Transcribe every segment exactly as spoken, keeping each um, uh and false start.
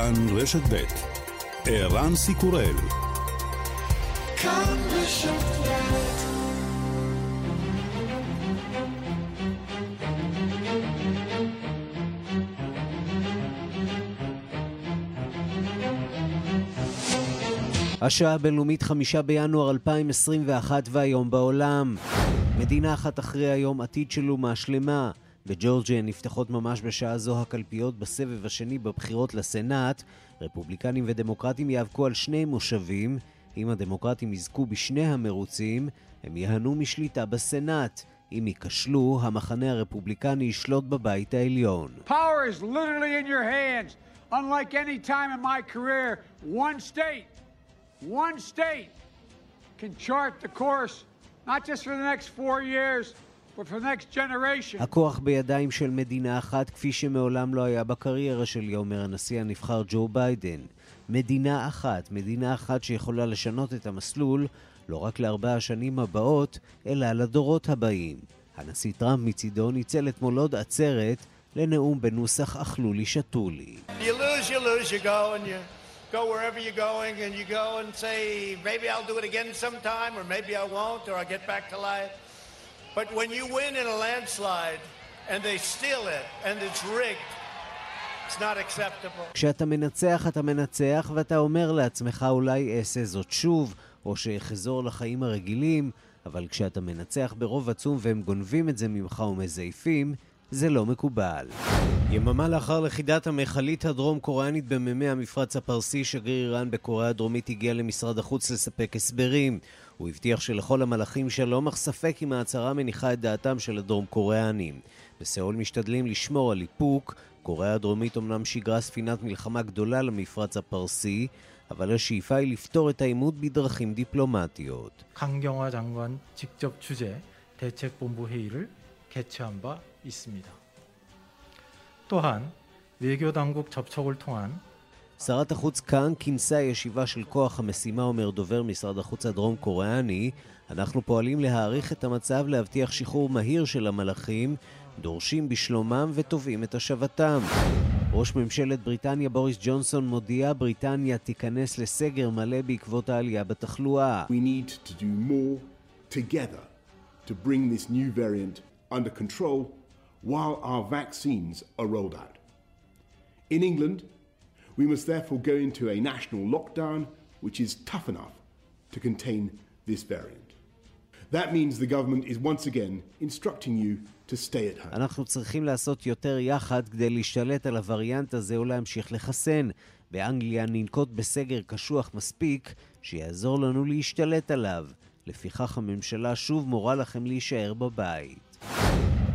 כאן רשת בית ערן סיקורל כאן רשת בית השעה הבינלאומית חמישה בינואר אלפיים עשרים ואחת והיום בעולם. מדינה אחת אחרי היום עתיד שלו מהשלמה. בג'ורג'יה נפתחות ממש בשעה זו הקלפיות בסבב השני בבחירות לסנאט. רפובליקנים ודמוקרטים יאבקו על שני מושבים. אם הדמוקרטים יזכו בשני המרוצים, הם יהנו משליטה בסנאט. אם ייכשלו, המחנה הרפובליקני ישלוט בבית העליון. Power is literally in your hands. Unlike any time in my career, one state. One state can chart the course not just for the next four years but for the next generation. הכוח בידיים של מדינה אחת כפי שמעולם לא היה בקריירה שלי, אומר הנשיא הנבחר ג'ו ביידן. מדינה אחת, מדינה אחת שיכולה לשנות את המסלול לא רק לארבע השנים הבאות אלא לדורות הבאים. הנשיא טראמפ מצידו ניצל אתמול עוד עצרת לנאום בנוסח אכלו לי שתו לי. You lose, you lose, you go and you go wherever you're going and you go and say maybe I'll do it again sometime or maybe I won't or I'll get back to life. But when you win in a landslide and they steal it and it's rigged, it's not acceptable. כשאתה מנצח אתה מנצח ואתה אומר לעצמך אולי אעשה זאת שוב או שיחזור לחיים הרגילים, אבל כשאתה מנצח ברוב עצום והם גונבים את זה ממך ומזייפים, זה לא מקובל. יממה לאחר לכידת המחלית הדרום קוריאנית במימי המפרץ הפרסי, שגריר איראן בקוריאה הדרומית הגיע למשרד החוץ לספק הסברים. הוא הבטיח שלכל המלאכים שלום, אך ספק אם ההצהרה מניחה את דעתם של הדרום קוריאנים. בסאול משתדלים לשמור על איפוק. קוריאה הדרומית אומנם שיגרה ספינת מלחמה גדולה למפרץ הפרסי, אבל השאיפה היא לפתור את העימות בדרכים דיפלומטיות. 강경화 장관 직접 주재 대책본부 회의를 개최한 바 있습니다. 또한 외교 당국 접촉을 통한 שרת החוץ כאן כינסה ישיבה של כוח המשימה, אומר דובר משרד החוץ הדרום קוריאני. אנחנו פועלים להאריך את המצב, להבטיח שחרור מהיר של המלאכים, דורשים בשלומם ותובעים את השבתם. ראש ממשלת בריטניה בוריס ג'ונסון מודיע, בריטניה תיכנס לסגר מלא בעקבות העלייה בתחלואה. We need to do more together to bring this new variant under control while our vaccines are rolled out. In England, we must therefore go into a national lockdown which is tough enough to contain this variant. That means the government is once again instructing you to stay at home. אנחנו צריכים לעשות יותר יחד כדי להשתלט על הווריאנט הזה ולהמשיך לחסן. באנגליה ננקוט בסגר קשוח מספיק שיעזור לנו להשתלט עליו. לפיכך הממשלה שוב מורה לכם להישאר בבית.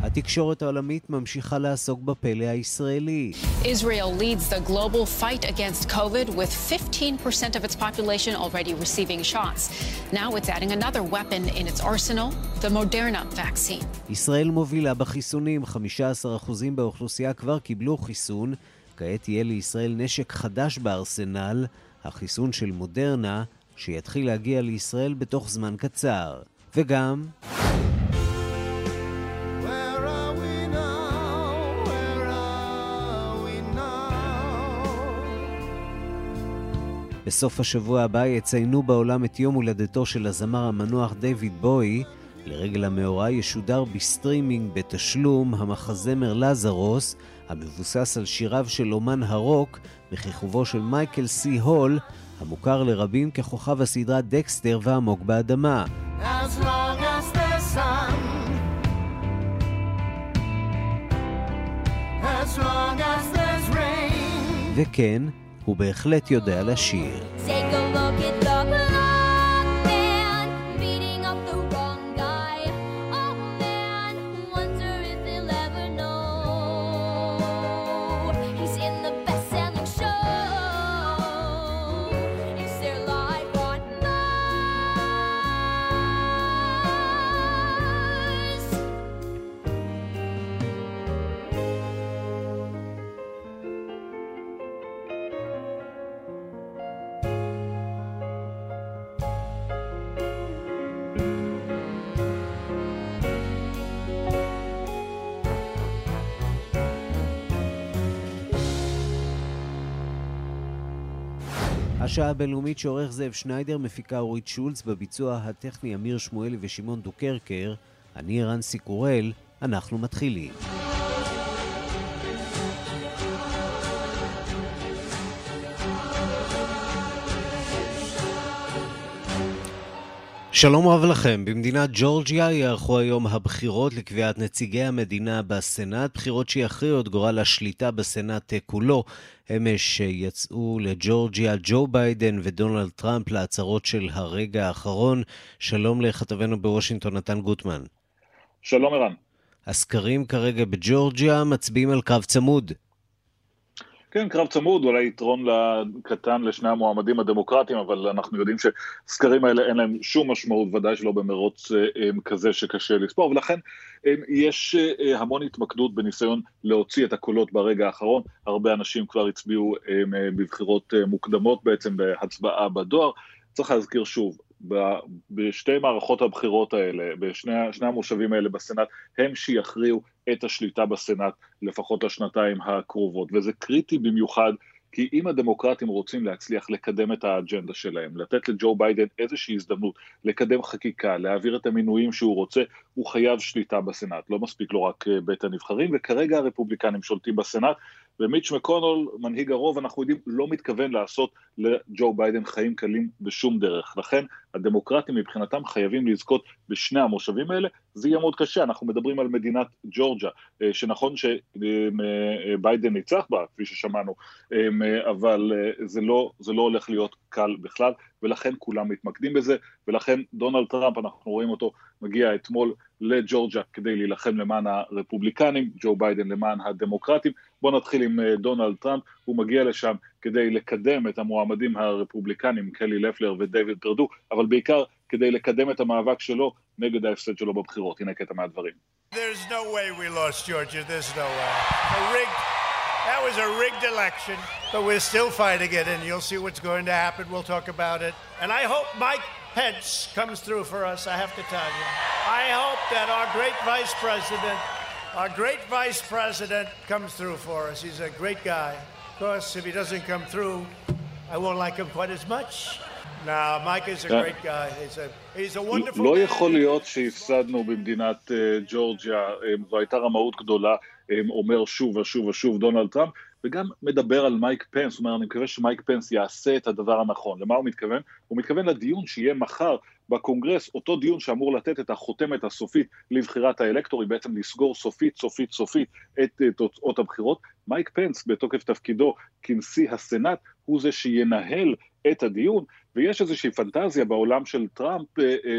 התקשורת העולמית ממשיכה לעסוק בפלא הישראלי. Israel leads the global fight against COVID with fifteen percent of its population already receiving shots. Now it's adding another weapon in its arsenal, the Moderna vaccine. ישראל מובילה בחיסונים, חמישה עשר אחוז באוכלוסייה כבר קיבלו חיסון. כעת יהיה לישראל נשק חדש בארסנל, החיסון של מודרנה, שיתחיל להגיע לישראל בתוך זמן קצר. וגם בסוף השבוע הבא יציינו בעולם את יום הולדתו של הזמר המנוח דיוויד בואי. לרגל המאורע ישודר בסטרימינג בתשלום המחזמר לזרוס, המבוסס על שיריו של אומן הרוק בכיכובו של מייקל סי הול, המוכר לרבים ככוכב הסדרה דקסטר ועמוק באדמה. As long as the sun, as long as there's rain. וכן, הוא בהחלט יודע לשיר. Take a look at the wrong man, beating up the wrong guy. Oh man, wonder if he'll ever know. He's in the best-selling show. Is there life on Mars? השעה הבינלאומית שעורך זאב שניידר, מפיקה אורית שולץ, בביצוע הטכני אמיר שמואלי ושמעון דוקרקר. אני ערן סיקורל, אנחנו מתחילים. שלום רב לכם. במדינת ג'ורג'יה יערכו היום הבחירות לקביעת נציגי המדינה בסנאט, בחירות שיכריעו את גורל השליטה בסנאט כולו. אמש יצאו לג'ורג'יה ג'ו ביידן ודונלד טראמפ להצהרות של הרגע האחרון. שלום לכתבנו בוושינגטון נתן גוטמן. שלום ערן. הסקרים כרגע בג'ורג'יה מצביעים על קרב צמוד. כן, קרב צמוד, אולי יתרון קטן לשני המועמדים הדמוקרטיים, אבל אנחנו יודעים שהסקרים האלה אין להם שום משמעות, ודאי שלא במרוץ כזה שקשה לספור, ולכן יש המון התמקדות בניסיון להוציא את הקולות ברגע האחרון. הרבה אנשים כבר הצביעו בבחירות מוקדמות בעצם בהצבעה בדואר. צריך להזכיר שוב, בשתי מערכות הבחירות האלה, בשני המושבים האלה בסנאט, הם שיכריעו את השליטה בסנאט, לפחות לשנתיים הקרובות. וזה קריטי במיוחד, כי אם הדמוקרטים רוצים להצליח לקדם את האג'נדה שלהם, לתת לג'ו ביידן איזושהי הזדמנות, לקדם חקיקה, להעביר את המינויים שהוא רוצה, הוא חייב שליטה בסנאט. לא מספיק לו רק בית הנבחרים, וכרגע הרפובליקנים שולטים בסנאט, ומיץ' מקונול, מנהיג הרוב, אנחנו יודעים, לא מתכוון לעשות לג'ו ביידן חיים קלים בשום דרך. לכן הדמוקרטים מבחינתם חייבים לזכות בשני המושבים האלה. זה יהיה מאוד קשה. אנחנו מדברים על מדינת ג'ורג'יה, שנכון שביידן ניצח בה, כפי ששמענו, אבל זה לא, זה לא הולך להיות קל בכלל, ולכן כולם מתמקדים בזה, ולכן דונלד טראמפ, אנחנו רואים אותו, מגיע אתמול לג'ורג'יה כדי להילחם למען הרפובליקנים, ג'ו ביידן למען הדמוקרטים. בואו נתחיל עם דונלד טראמפ, הוא מגיע לשם כדי לקדם את המועמדים הרפובליקנים, קלי לפלר ודייוויד פרדו, אבל בעיקר כדי לקדם את המאבק שלו נגד ההפסד שלו בבחירות. הנה קטע מהדברים. There's no way we lost Georgia, there's no way. A rigged, that was a rigged election, but we're still fighting it, and you'll see what's going to happen, we'll talk about it. And I hope Mike Pence comes through for us, I have to tell you. I hope that our great vice president, our great vice president comes through for us. He's a great guy. Of course, if he doesn't come through, I won't like him quite as much. No, Mike is a great guy. He's a he's a wonderful. לא יכול להיות שהפסדנו במדינת ג'ורג'יה, זו הייתה רמאות גדולה, אומר שוב ושוב ושוב דונלד טראמפ, וגם מדבר על מייק פנס, הוא אומר, אני מקווה שמייק פנס יעשה את הדבר הנכון. למה הוא מתכוון? הוא מתכוון לדיון שיהיה מחר בקונגרס, אותו דיון שאמור לתת את החותמת הסופית לבחירת האלקטורי, בעצם לסגור סופית, סופית, סופית את תוצאות הבחירות. מייק פנס, בתוקף תפקידו כנשיא הסנאט, הוא זה שינהל את הדיון, ויש איזושהי פנטזיה בעולם של טראמפ,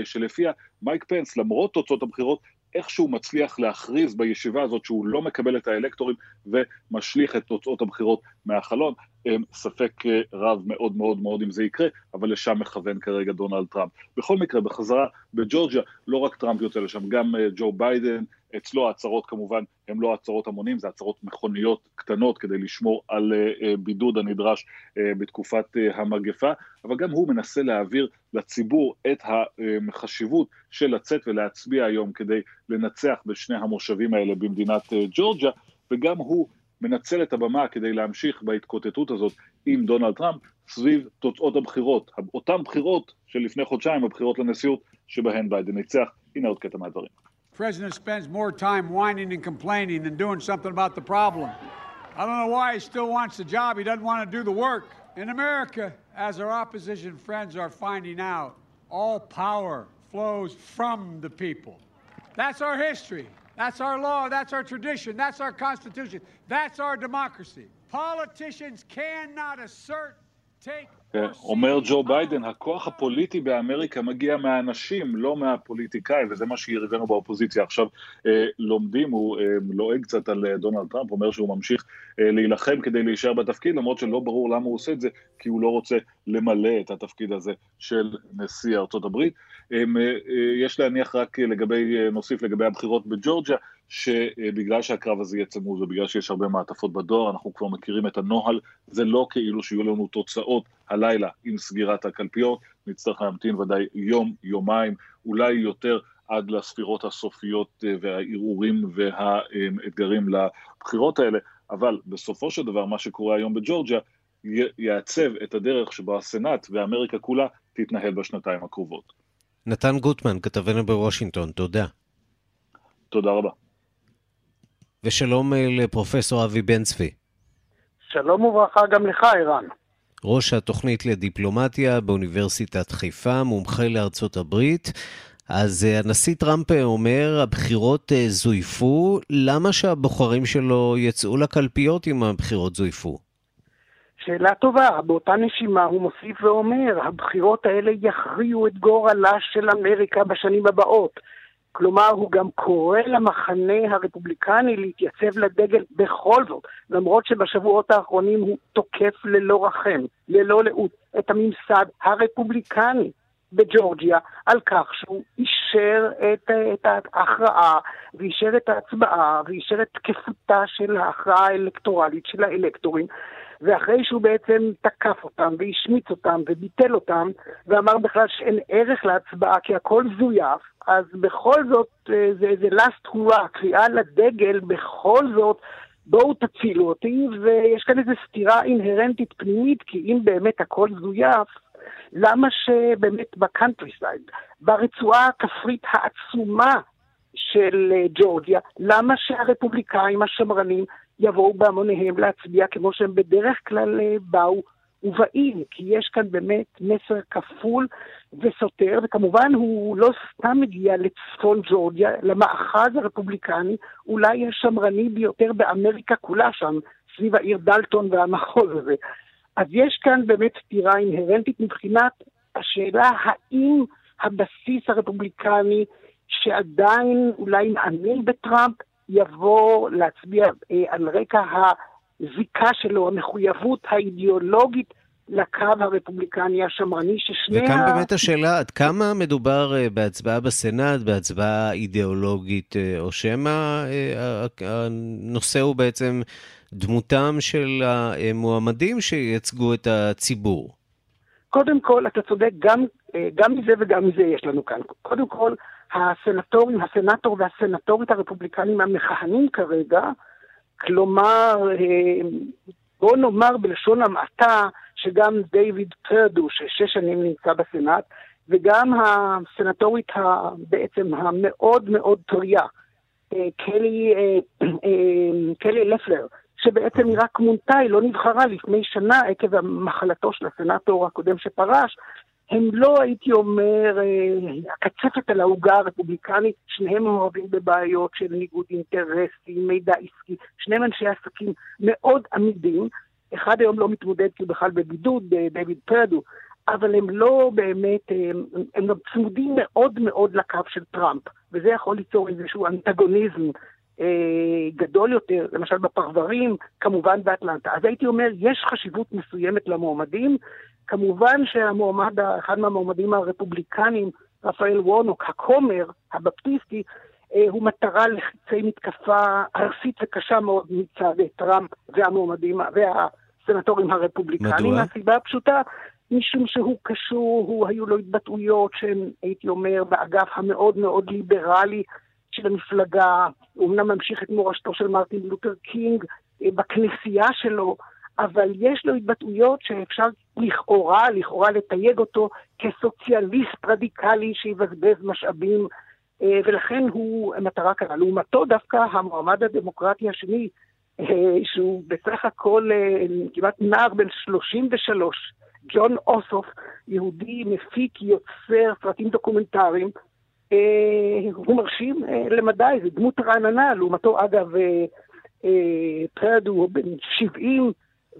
שלפיה מייק פנס, למרות תוצאות הבחירות, איכשהו מצליח להכריז בישיבה הזאת שהוא לא מקבל את האלקטורים ומשליך את תוצאות הבחירות מהחלון. ספק רב מאוד מאוד מאוד אם זה יקרה, אבל לשם מכוון כרגע דונלד טראמפ. בכל מקרה, בחזרה בג'ורג'יה, לא רק טראמפ יוצא לשם, גם ג'ו ביידן, אצלו ההצהרות כמובן הם לא הצהרות המונים, זה הצהרות מכוניות קטנות כדי לשמור על בידוד הנדרש בתקופת המגפה, אבל גם הוא מנסה להעביר לציבור את החשיבות של לצאת ולהצביע היום כדי לנצח בשני המושבים האלה במדינת ג'ורג'יה, וגם הוא מנצל את הבמה כדי להמשיך בהתקוטטות הזאת עם דונלד טראמפ סביב תוצאות הבחירות, אותן בחירות שלפני חודשיים, הבחירות לנשיאות שבהן ביידן ניצח. הנה עוד קטע מהדברים. The president spends more time whining and complaining than doing something about the problem. I don't know why he still wants the job. He doesn't want to do the work. In America, as our opposition friends are finding out, all power flows from the people. That's our history. That's our law. That's our tradition. That's our constitution. That's our democracy. Politicians cannot assert, take... אומר ג'ו ביידן, הכוח הפוליטי באמריקה מגיע מהאנשים, לא מהפוליטיקאים, וזה מה שיריבנו באופוזיציה. עכשיו לומדים, הוא לועג קצת על דונלד טראמפ, אומר שהוא ממשיך להילחם כדי להישאר בתפקיד, למרות שלא ברור למה הוא עושה את זה, כי הוא לא רוצה למלא את התפקיד הזה של נשיא ארצות הברית. יש להניח רק לגבי, נוסיף לגבי הבחירות בג'ורג'יה, שבגלל שהקרב הזה יהיה צמוד ובגלל שיש הרבה מעטפות בדואר, אנחנו כבר מכירים את הנוהל, זה לא כאילו שיהיו לנו תוצאות הלילה עם סגירת הקלפיות, נצטרך להמתין ודאי יום, יומיים, אולי יותר עד לספירות הסופיות והערעורים והאתגרים לבחירות האלה, אבל בסופו של דבר מה שקורה היום בג'ורג'יה, יעצב את הדרך שבה הסנאט ואמריקה כולה תתנהל בשנתיים הקרובות. נתן גוטמן, כתבנו בוושינגטון, תודה. תודה רבה. ושלום לפרופסור אבי בן צבי. שלום וברכה גם לך, אירן. ראש התוכנית לדיפלומטיה באוניברסיטת חיפה, מומחה לארצות הברית. אז הנשיא טראמפ אומר, הבחירות זויפו, למה שהבוחרים שלו יצאו לקלפיות אם הבחירות זויפו? שאלה טובה, באותה נשימה הוא מוסיף ואומר, הבחירות האלה יכריעו את גורלה של אמריקה בשנים הבאות. כלומר, הוא גם קורא למחנה הרפובליקני להתייצב לדגל בכל זאת, למרות שבשבועות האחרונים הוא תוקף ללא רחם, ללא לאות, את הממסד הרפובליקני בג'ורג'יה, על כך שהוא אישר את, את ההכרעה, ואישר את ההצבעה, ואישר את תקפותה של ההכרעה האלקטורלית של האלקטורים, ואחרי שהוא בעצם תקף אותם, והשמיץ אותם, וביטל אותם, ואמר בכלל שאין ערך להצבעה, כי הכל זויף, אז בכל זאת, זה, זה last hurrah, קריאה לדגל, בכל זאת, בואו תצילו אותי, ויש כאן איזו סתירה אינהרנטית פנימית, כי אם באמת הכל זויף, למה שבאמת בקאנטריסייד, ברצועה הכפרית העצומה של ג'ורג'יה, למה שהרפובליקאים השמרנים יבואו בהמוניהם להצביע כמו שהם בדרך כלל באו ובאים, כי יש כאן באמת מסר כפול וסותר, וכמובן הוא לא סתם מגיע לצפון ג'ורג'יה, למאחז הרפובליקני, אולי השמרני ביותר באמריקה כולה שם, סביב העיר דלטון והמחוז הזה. אז יש כאן באמת סתירה אינהרנטית מבחינת השאלה האם הבסיס הרפובליקני שעדיין אולי מאמין בטראמפ יבוא להצביע אה, על רקע הזיקה שלו, המחויבות האידיאולוגית לקו הרפובליקני השמרני ששני... וכאן ה... באמת השאלה, עד כמה מדובר אה, בהצבעה בסנאט, בהצבעה אידיאולוגית אה, או שמה, אה, הנושא הוא בעצם... דמותם של המועמדים שייצגו את הציבור. קודם כל, אתה צודק, גם, גם מזה וגם מזה יש לנו כאן. קודם כל, הסנטורים, הסנטור והסנטורית הרפובליקנים המכהנים כרגע, כלומר, בוא נאמר בלשון המעטה, שגם דיוויד פרדו, ששש שנים נמצא בסנאט, וגם הסנטורית בעצם המאוד מאוד טריה, קלי, קלי לפלר, שבעצם היא רק מונתה, היא לא נבחרה לפני שנה עקב המחלתו של הסנאטור הקודם שפרש, הם לא, הייתי אומר, הקצפת על ההוגה הרפובליקנית, שניהם מעורבים בבעיות של ניגוד אינטרסים, מידע עסקי, שניהם אנשי עסקים מאוד עמידים, אחד היום לא מתמודד כי הוא בכלל בבידוד, דיוויד פרדו, אבל הם לא באמת, הם, הם גם צמודים מאוד מאוד לקו של טראמפ, וזה יכול ליצור איזשהו אנטגוניזם אה, גדול יותר, למשל בפרברים, כמובן באטלנטה. אז הייתי אומר, יש חשיבות מסוימת למועמדים, כמובן שהמועמד, אחד מהמועמדים הרפובליקנים, רפאל וונוק, הכומר, הבפטיסטי, אה, הוא מטרה לחיצי מתקפה הרסית וקשה מאוד מצד טראמפ והמועמדים, והסנטורים הרפובליקנים, מהסיבה הפשוטה, משום שהוא קשור, הוא היו לו התבטאויות שהן, הייתי אומר, באגף המאוד מאוד ליברלי של המפלגה, הוא אמנם ממשיך את מורשתו של מרטין לותר קינג בכנסייה שלו, אבל יש לו התבטאויות שאפשר לכאורה, לכאורה לתייג אותו כסוציאליסט רדיקלי שיבזבז משאבים, ולכן הוא מטרה כאן. לעומתו דווקא המועמד הדמוקרטי השני, שהוא בסך הכל כמעט נער בן שלושים ושלוש, ג'ון אוסוף, יהודי, מפיק, יוצר, סרטים דוקומנטריים, אה, הוא מרשים אה, למדי, זה דמות רעננה, לעומתו אגב, אה, אה, פרדו הוא בן שבעים,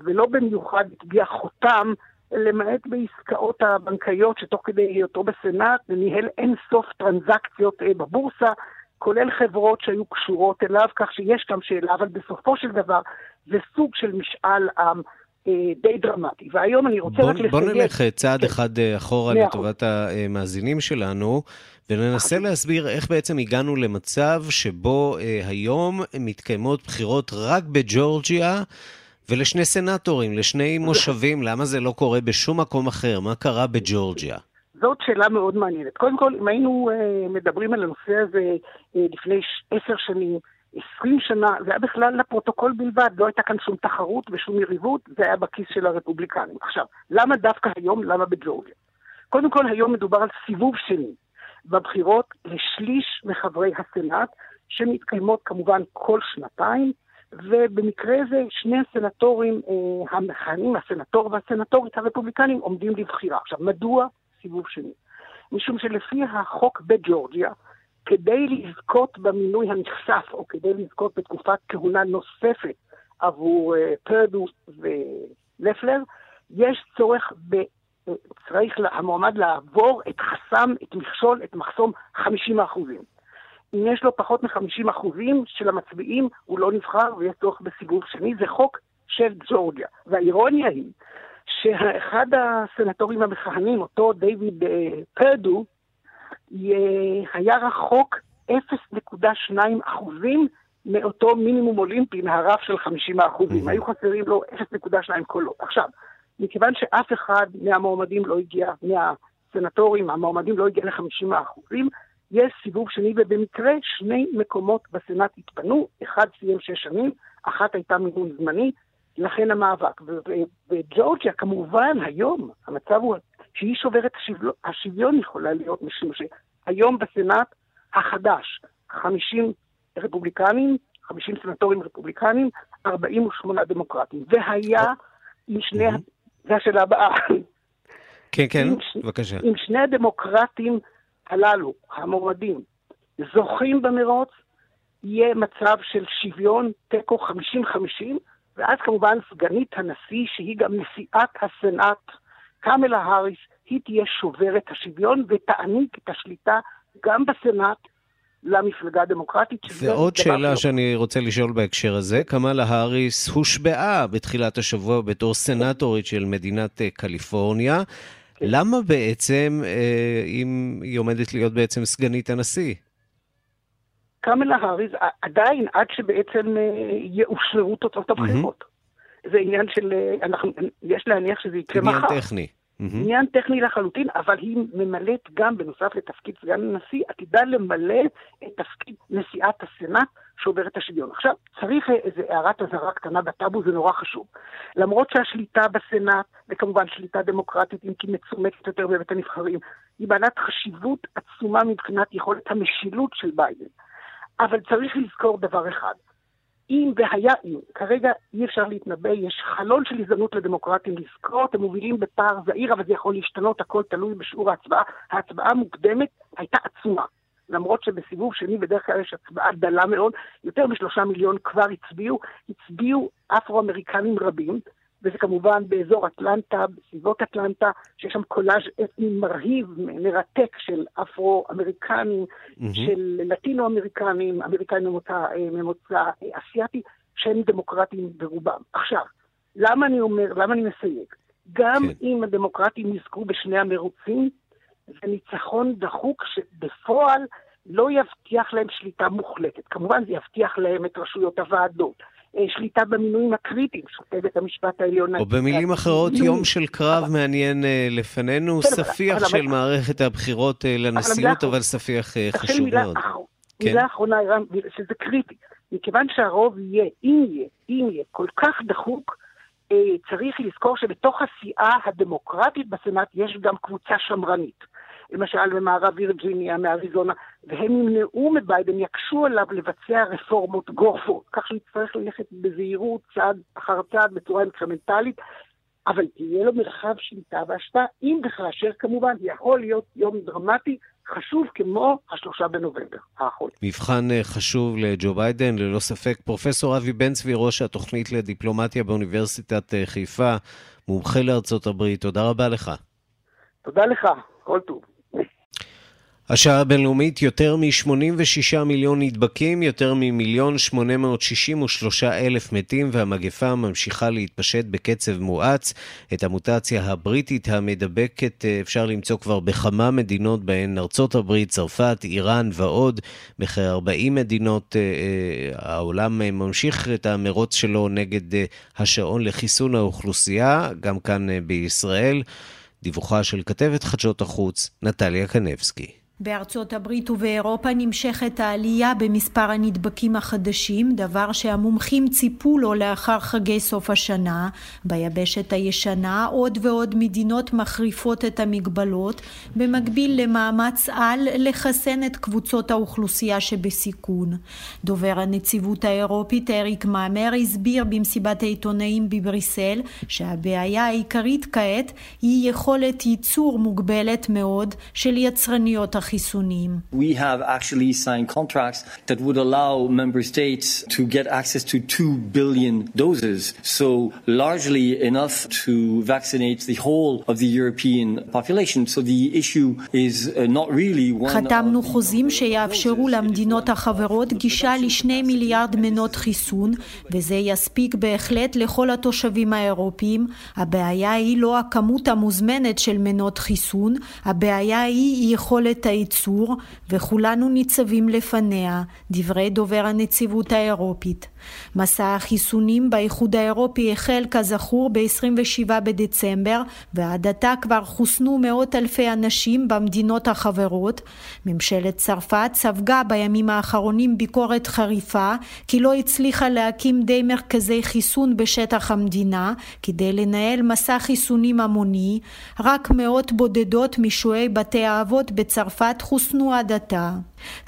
ולא במיוחד הטביע חותם, למעט בעסקאות הבנקאיות, שתוך כדי היותו בסנאט, ניהל אין סוף טרנזקציות אה, בבורסה, כולל חברות שהיו קשורות אליו, כך שיש גם שאלה, אבל בסופו של דבר, זה סוג של משאל עם, די דרמטי, והיום אני רוצה בוא, רק בוא לחדש... בוא נלך צעד אחד אחורה לטובת המאזינים שלנו, וננסה להסביר איך בעצם הגענו למצב שבו אה, היום מתקיימות בחירות רק בג'ורג'יה, ולשני סנאטורים, לשני מושבים, למה זה לא קורה בשום מקום אחר? מה קרה בג'ורג'יה? זאת שאלה מאוד מעניינת. קודם כל, אם היינו אה, מדברים על הנושא הזה אה, לפני עשר שנים, עשרים שנה, זה היה בכלל לפרוטוקול בלבד, לא הייתה כאן שום תחרות ושום יריבות, זה היה בכיס של הרפובליקנים. עכשיו, למה דווקא היום, למה בג'ורגיה? קודם כל, היום מדובר על סיבוב שני, בבחירות לשליש מחברי הסנאט, שמתקיימות כמובן כל שנתיים, ובמקרה זה שני הסנטורים, אה, המכהנים, הסנטור והסנטורית הרפובליקנים, עומדים לבחירה. עכשיו, מדוע סיבוב שני? משום שלפי החוק בג'ורגיה, כדי לזכות במינוי הנכסף, או כדי לזכות בתקופת כהונה נוספת עבור אה, פרדו ולפלר, יש צורך, ב, אה, צריך המועמד לעבור את חסם, את מכשול, את מחסום חמישים אחוזים. אם יש לו פחות מ-חמישים אחוזים של המצביעים, הוא לא נבחר ויש צורך בסיבוב שני. זה חוק של ג'ורגיה. והאירוניה היא שאחד הסנטורים המכהנים, אותו דיוויד אה, פרדו, היה רחוק אפס נקודה שתיים אחוזים מאותו מינימום אולימפי, מהרף של חמישים אחוזים. היו חסרים לו אפס נקודה שתיים קולות. עכשיו, מכיוון שאף אחד מהמועמדים לא הגיע, מהסנטורים, המועמדים לא הגיע ל-חמישים אחוזים, יש סיבוב שני, ובמקרה שני מקומות בסנאט התפנו, אחד סיים שש שנים, אחת הייתה מינוי זמני, לכן המאבק. וג'ורג'יה, כמובן, היום, המצב הוא שהיא שוברת השוויון, יכולה להיות משום שהיום בסנאט החדש, חמישים רפובליקנים, חמישים סנטורים רפובליקנים, ארבעים ושמונה דמוקרטים. והיה עם שני, זה השאלה הבאה. כן, כן, בבקשה. עם שני הדמוקרטים הללו, המורדים, זוכים במרוץ, יהיה מצב של שוויון תיקו חמישים חמישים, ואז כמובן סגנית הנשיא, שהיא גם נשיאת הסנאט, קמלה האריס, היא תהיה שוברת השוויון ותעניק את השליטה גם בסנאט למפלגה הדמוקרטית. ועוד שאלה שאני רוצה לשאול בהקשר הזה, קמלה האריס הושבעה בתחילת השבוע בתור סנאטורית של מדינת קליפורניה. למה בעצם, אם היא עומדת להיות בעצם סגנית הנשיא? קמלה האריס עדיין, עד שבעצם יאושרו תוצאות הבחירות. זה עניין של, אנחנו, יש להניח שזה יקרה מחר. עניין טכני. עניין טכני לחלוטין, אבל היא ממלאת גם, בנוסף לתפקיד סגן הנשיא, עתידה למלא את תפקיד נשיאת הסנאט שעובר את השוויון. עכשיו, צריך איזו הערת אזהרה קטנה בטאבו, זה נורא חשוב. למרות שהשליטה בסנאט, וכמובן שליטה דמוקרטית, אם כי מצומקת יותר בבית הנבחרים, היא בעלת חשיבות עצומה מבחינת יכולת המשילות של ביידן. אבל צריך לזכור דבר אחד, אם והיה אם, כרגע אי אפשר להתנבא, יש חלון של הזדמנות לדמוקרטים לזכות, הם מובילים בפער זעיר, אבל זה יכול להשתנות, הכל תלוי בשיעור ההצבעה. ההצבעה המוקדמת הייתה עצומה, למרות שבסיבוב שני בדרך כלל יש הצבעה דלה מאוד, יותר משלושה מיליון כבר הצביעו, הצביעו אפרו-אמריקנים רבים, וזה כמובן באזור אטלנטה, בסביבות אטלנטה, שיש שם קולאז' אתני מרהיב, מרתק של אפרו-אמריקנים, mm-hmm. של לטינו-אמריקנים, אמריקנים ממוצא, ממוצא אסיאטי, שהם דמוקרטים ברובם. עכשיו, למה אני אומר, למה אני מסייג? גם כן. אם הדמוקרטים נזכו בשני המרוצים, זה ניצחון דחוק שבפועל לא יבטיח להם שליטה מוחלטת. כמובן זה יבטיח להם את רשויות הוועדות, שליטה במינויים הקריטיים, שופטי בית המשפט העליון. או במילים אחרות, יום של קרב מעניין לפנינו, ספיח של מערכת הבחירות לנשיאות, אבל ספיח חשוב מאוד. מילה אחרונה, שזה קריטי, מכיוון שהרוב יהיה, אם יהיה, אם יהיה, כל כך דחוק, צריך לזכור שבתוך הסיעה הדמוקרטית בסנאט יש גם קבוצה שמרנית. למשל במערב וירג'יניה, מאריזונה, והם ימנעו מביידן, יקשו עליו לבצע רפורמות גורפות, כך שיצטרך ללכת בזהירות, צעד אחר צעד, בצורה אינקרמנטלית, אבל תהיה לו מרחב שליטה והשפעה, אם וכאשר כמובן יכול להיות יום דרמטי, חשוב כמו השלושה בנובמבר האחרון. מבחן חשוב לג'ו ביידן, ללא ספק. פרופסור אבי בן צבי, ראש התוכנית לדיפלומטיה באוניברסיטת חיפה, מומחה לארצות הברית, תודה רבה לך. תודה לך, כל טוב. השעה הבינלאומית, יותר מ-שמונים ושישה מיליון נדבקים, יותר מ-מיליון שמונה מאות שישים ושלושה אלף מתים, והמגפה ממשיכה להתפשט בקצב מואץ. את המוטציה הבריטית המדבקת אפשר למצוא כבר בכמה מדינות, בהן ארצות הברית, צרפת, איראן ועוד, בכ-ארבעים מדינות. העולם ממשיך את המרוץ שלו נגד השעון לחיסון האוכלוסייה, גם כאן בישראל. דיווחה של כתבת חדשות החוץ, נטליה קנבסקי. בארצות הברית ובאירופה נמשכת העלייה במספר הנדבקים החדשים, דבר שהמומחים ציפו לו לאחר חגי סוף השנה. ביבשת הישנה עוד ועוד מדינות מחריפות את המגבלות, במקביל למאמץ על לחסן את קבוצות האוכלוסייה שבסיכון. דובר הנציבות האירופית אריק מאמר הסביר במסיבת העיתונאים בבריסל שהבעיה העיקרית כעת היא יכולת ייצור מוגבלת מאוד של יצרניות אחרות. חיסונים. We have actually signed contracts that would allow member states to get access to two billion doses, so largely enough to vaccinate the whole of the European population. So the issue is not really one. חתמנו חוזים שיאפשרו למדינות החברות גישה לשני מיליארד מנות חיסון, וזה יספיק בהחלט לכל התושבים האירופיים. הבעיה היא לא הכמות המוזמנת של מנות חיסון, הבעיה היא יכולת הייצור, וכולנו ניצבים לפניה, דברי דובר הנציבות האירופית. מסע החיסונים באיחוד האירופי החל כזכור ב-עשרים ושבעה בדצמבר, ועד עתה כבר חוסנו מאות אלפי אנשים במדינות החברות. ממשלת צרפת ספגה בימים האחרונים ביקורת חריפה, כי לא הצליחה להקים די מרכזי חיסון בשטח המדינה, כדי לנהל מסע חיסונים המוני. רק מאות בודדות משועי בתי האבות בצרפת חוסנו עד עתה.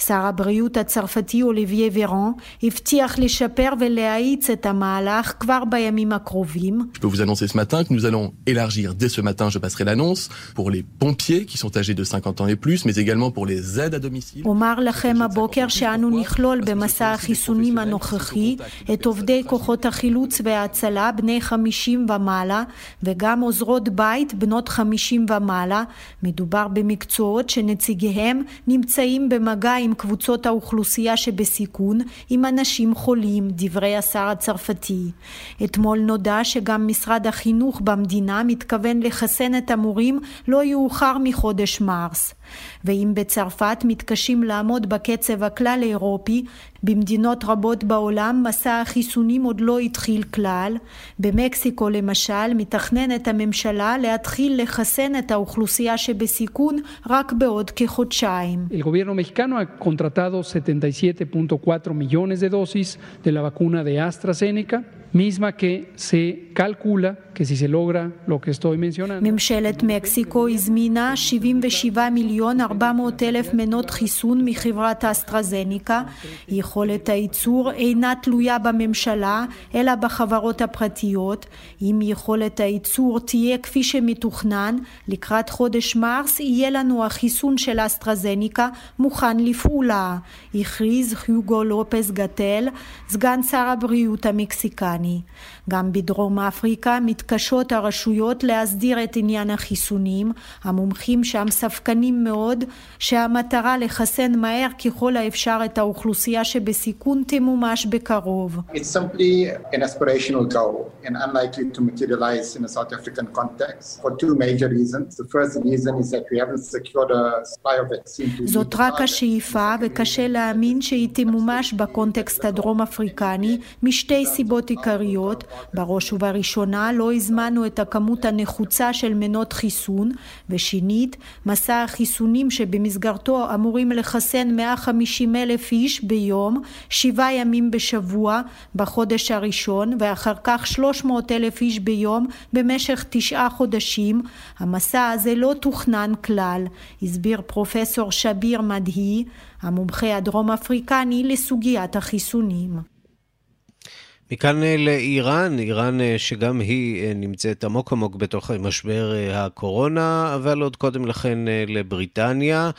שר הבריאות הצרפתי אוליביה וירן הבטיח לשפר ולהאיץ את המהלך כבר בימים הקרובים. Je peux vous annoncer ce matin que nous allons élargir dès ce matin, je passerai l'annonce pour les pompiers qui sont âgés de cinquante ans et plus, mais également pour les aides à domicile. אומר לכם הבוקר שאנו נכלול במסע החיסונים הנוכחי את עובדי כוחות החילוץ וההצלה בני חמישים ומעלה, וגם עוזרות בית בנות חמישים ומעלה. מדובר במקצועות שנציגיהם נמצאים במגע עם קבוצות האוכלוסייה שבסיכון, עם אנשים חולים, דברי השר הצרפתי. אתמול נודע שגם משרד החינוך במדינה מתכוון לחסן את המורים לא יאוחר מחודש מרס. ואם בצרפת מתקשים לעמוד בקצב הכלל אירופי, במדינות רבות בעולם מסע החיסונים עוד לא התחיל כלל. במקסיקו למשל מתכננת הממשלה להתחיל לחסן את האוכלוסייה שבסיכון רק בעוד כחודשיים. El gobierno mexicano ha contratado setenta y siete punto cuatro millones de dosis de la vacuna de AstraZeneca, misma que se calcula que si se logra lo que estoy mencionando. ממשלת מקסיקו הזמינה שבעים ושבעה מיליון וארבע מאות אלף מנות חיסון מחברת אסטרזניקה. יכולת הייצור אינה תלויה בממשלה, אלא בחברות הפרטיות. אם יכולת הייצור תהיה כפי שמתוכנן, לקראת חודש מרס יהיה לנו החיסון של אסטרזניקה מוכן לפעולה, הכריז חיוגו לופס גטל, סגן שר הבריאות המקסיקני. גם בדרום אפריקה מתקשות הרשויות להסדיר את עניין החיסונים. המומחים שם ספקנים מאוד שהמטרה לחסן מהר ככל האפשר את האוכלוסייה שבסיכון תמומש בקרוב. It's simply an aspirational goal and unlikely to materialize in a South African context for two major reasons. The first reason is that we haven't secured a supply of vaccine to... זאת רק השאיפה וקשה להאמין שהיא תמומש בקונטקסט הדרום אפריקני משתי סיבות עיקריות. בראש ובראשונה לא הזמנו את הכמות הנחוצה של מנות חיסון, ושנית, מסע החיסונים שבמסגרתו אמורים לחסן מאה וחמישים אלף איש ביום, שבעה ימים בשבוע בחודש הראשון, ואחר כך שלוש מאות אלף איש ביום במשך תשעה חודשים. המסע הזה לא תוכנן כלל, הסביר פרופסור שביר מדהי, המומחה הדרום אפריקני לסוגיית החיסונים. מכאן לאיראן, איראן שגם היא נמצאת עמוק עמוק בתוך משבר הקורונה, אבל עוד קודם לכן לבריטניה.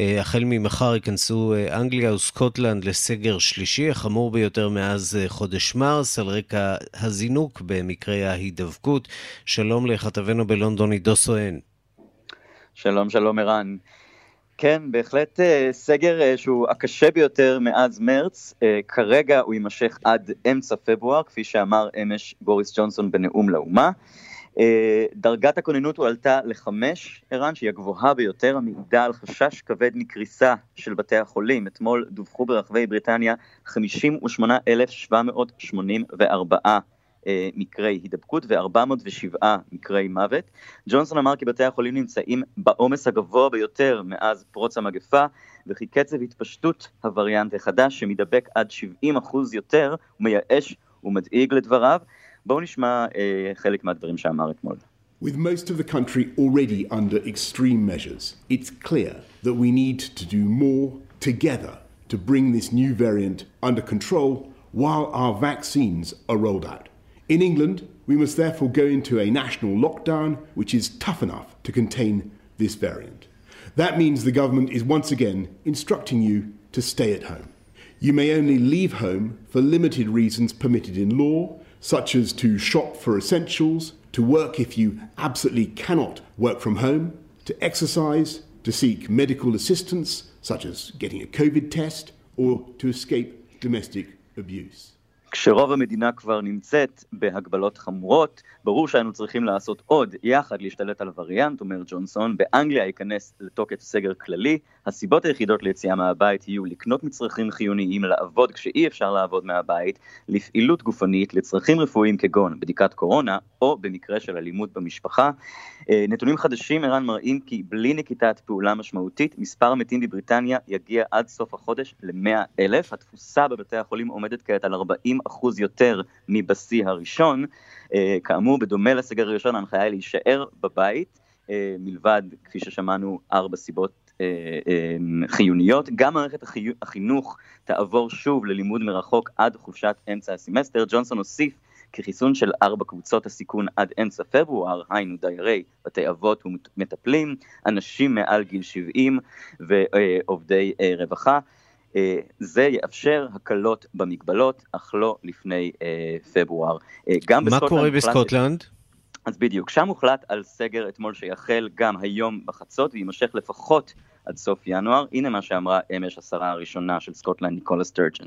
החל ממחר ייכנסו אנגליה וסקוטלנד לסגר שלישי, החמור ביותר מאז חודש מרס, על רקע הזינוק במקרי ההידבקות. שלום לכתבנו בלונדון עידו סואן. שלום, שלום איראן. כן, בהחלט סגר שהוא הקשה ביותר מאז מרץ, כרגע הוא יימשך עד אמצע פברואר, כפי שאמר אמש בוריס ג'ונסון בנאום לאומה. דרגת הכוננות הועלתה לחמש, איראן, שהיא הגבוהה ביותר, המעידה על חשש כבד מקריסה של בתי החולים. אתמול דווחו ברחבי בריטניה חמישים ושמונה אלף שבע מאות שמונים וארבע מקרי הידבקות ו-ארבע מאות ושבע מקרי מוות. ג'ונסון אמר כי בתי החולים נמצאים בעומס הגבוה ביותר מאז פרוץ המגפה, וכי קצב התפשטות הווריאנט החדש שמדבק עד שבעים אחוז יותר, הוא מייאש ומדאיג לדבריו. בואו נשמע אה, חלק מהדברים שאמר אתמול. With most of the country already under extreme measures, it's clear that we need to do more together to bring this new variant under control while our vaccines are rolled out. In England, we must therefore go into a national lockdown which is tough enough to contain this variant. That means the government is once again instructing you to stay at home. You may only leave home for limited reasons permitted in law, such as to shop for essentials, to work if you absolutely cannot work from home, to exercise, to seek medical assistance, such as getting a COVID test, or to escape domestic abuse. כשרוב המדינה כבר נמצאת בהגבלות חמורות, ברור שהיינו צריכים לעשות עוד יחד להשתלט על הווריאנט, אומר ג'ונסון. באנגליה ייכנס לתוקף סגר כללי, הסיבות היחידות ליציאה מהבית יהיו לקנות מצרכים חיוניים, לעבוד כשאי אפשר לעבוד מהבית, לפעילות גופנית, לצרכים רפואיים כגון בדיקת קורונה, או במקרה של אלימות במשפחה. נתונים חדשים, איראן, מראים כי בלי נקיטת פעולה משמעותית, מספר המתים בבריטניה יגיע עד סוף החודש ל-מאה אלף. התפוסה בבתי החולים עומדת כעת על ארבעים אחוז יותר מבשיא הראשון. כאמור, בדומה לסגר הראשון, ההנחיה היא להישאר בבית, מלבד, כפי ששמענו, ארבע סיבות חיוניות. גם מערכת החינוך תעבור שוב ללימוד מרחוק עד חופשת אמצע הסמסטר. ג'ונסון הוסיף כחיסון של ארבע קבוצות הסיכון עד אמצע פברואר, היינו דיירי בתי אבות ומטפלים, אנשים מעל גיל שבעים ועובדי רווחה. זה יאפשר הקלות במגבלות, אך לא לפני פברואר. מה קורה בסקוטלנד? אז בדיוק, שם הוחלט על סגר אתמול שיחל גם היום בחצות, ויימשך לפחות עד סוף ינואר. הנה מה שאמרה אמש השרה הראשונה של סקוטלנד, ניקולה סטרג'ן.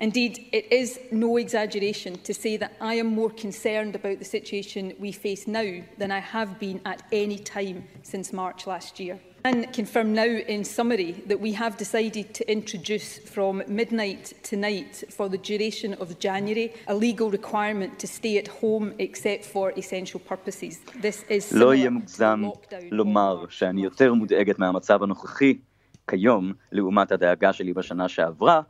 Indeed, it is no exaggeration to say that I am more concerned about the situation we face now than I have been at any time since March last year. And confirm now in summary that we have decided to introduce from midnight tonight for the duration of January a legal requirement to stay at home except for essential purposes. This is לא יהיה מוגזם לומר שאני יותר מודאגת מהמצב הנוכחי כיום לעומת הדאגה שלי בשנה שעברה.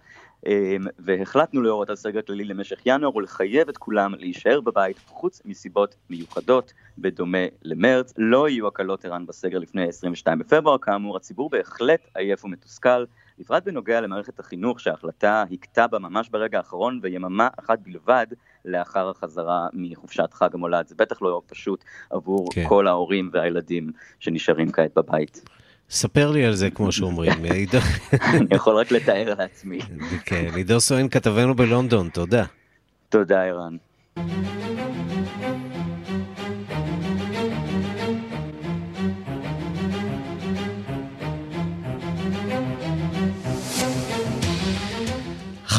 והחלטנו להורות על סגר כללי למשך ינואר ולחייב את כולם להישאר בבית חוץ מסיבות מיוחדות, בדומה למרץ. לא יהיו הקלות איראן בסגר לפני עשרים ושניים בפברואר, כאמור. הציבור בהחלט עייף ומתוסכל, לפרט בנוגע למערכת החינוך שההחלטה הקטה בה ממש ברגע האחרון ויממה אחת בלבד לאחר החזרה מחופשת חג המולד. זה בטח לא פשוט עבור כן. כל ההורים והילדים שנשארים כעת בבית. ספר לי על זה, כמו שאומרים. אני יכול רק לתאר לעצמי. כן, עידו סואן, כתבנו בלונדון, תודה. תודה, אירן.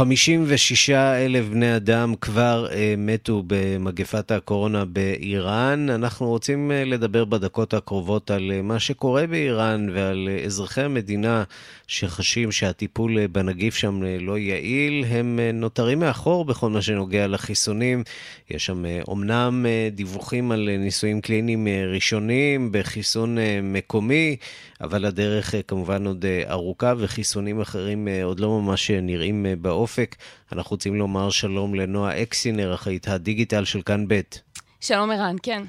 חמישים ושישה אלף בני אדם כבר אה, מתו במגפת הקורונה באיראן. אנחנו רוצים אה, לדבר בדקות הקרובות על אה, מה שקורה באיראן ועל אה, אזרחי המדינה שחשים שהטיפול אה, בנגיף שם אה, לא יעיל. הם אה, נותרים מאחור בכל מה שנוגע לחיסונים. יש שם אה, אומנם אה, דיווחים על אה, ניסויים קליניים אה, ראשונים בחיסון אה, מקומי, אבל הדרך אה, כמובן עוד אה, ארוכה וחיסונים אחרים אה, עוד לא ממש אה, נראים אה, באופן. אנחנו רוצים לומר שלום לנועה אקשינר, אחראית הדיגיטל של כאן ב'. שלום אירן, כן.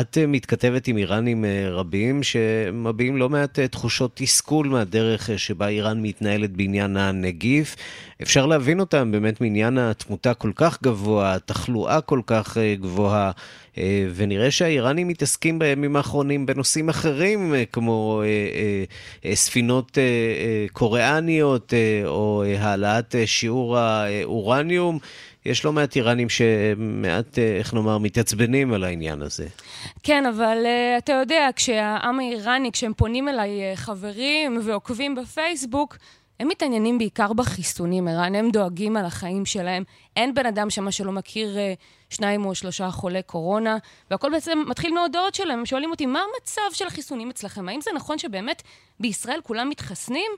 את מתכתבת עם איראנים רבים שמביעים לא מעט תחושות תסכול מהדרך שבה איראן מתנהלת בעניין הנגיף. אפשר להבין אותם באמת מעניין התמותה כל כך גבוה, התחלואה כל כך גבוהה, ונראה שהאיראנים מתעסקים בימים האחרונים בנושאים אחרים, כמו ספינות קוריאניות או העלאת שיעור האורניום. יש לא מעט איראנים שמעט, איך נאמר, מתעצבנים על העניין הזה. כן, אבל אתה יודע, כשהעם האיראני, כשהם פונים אליי חברים ועוקבים בפייסבוק, הם מתעניינים בעיקר בחיסונים, איראן, הם דואגים על החיים שלהם, אין בן אדם שמה שלא מכיר שניים או שלושה חולי קורונה, והכל בעצם מתחיל מההודעות שלהם, הם שואלים אותי, מה המצב של החיסונים אצלכם? האם זה נכון שבאמת בישראל כולם מתחסנים?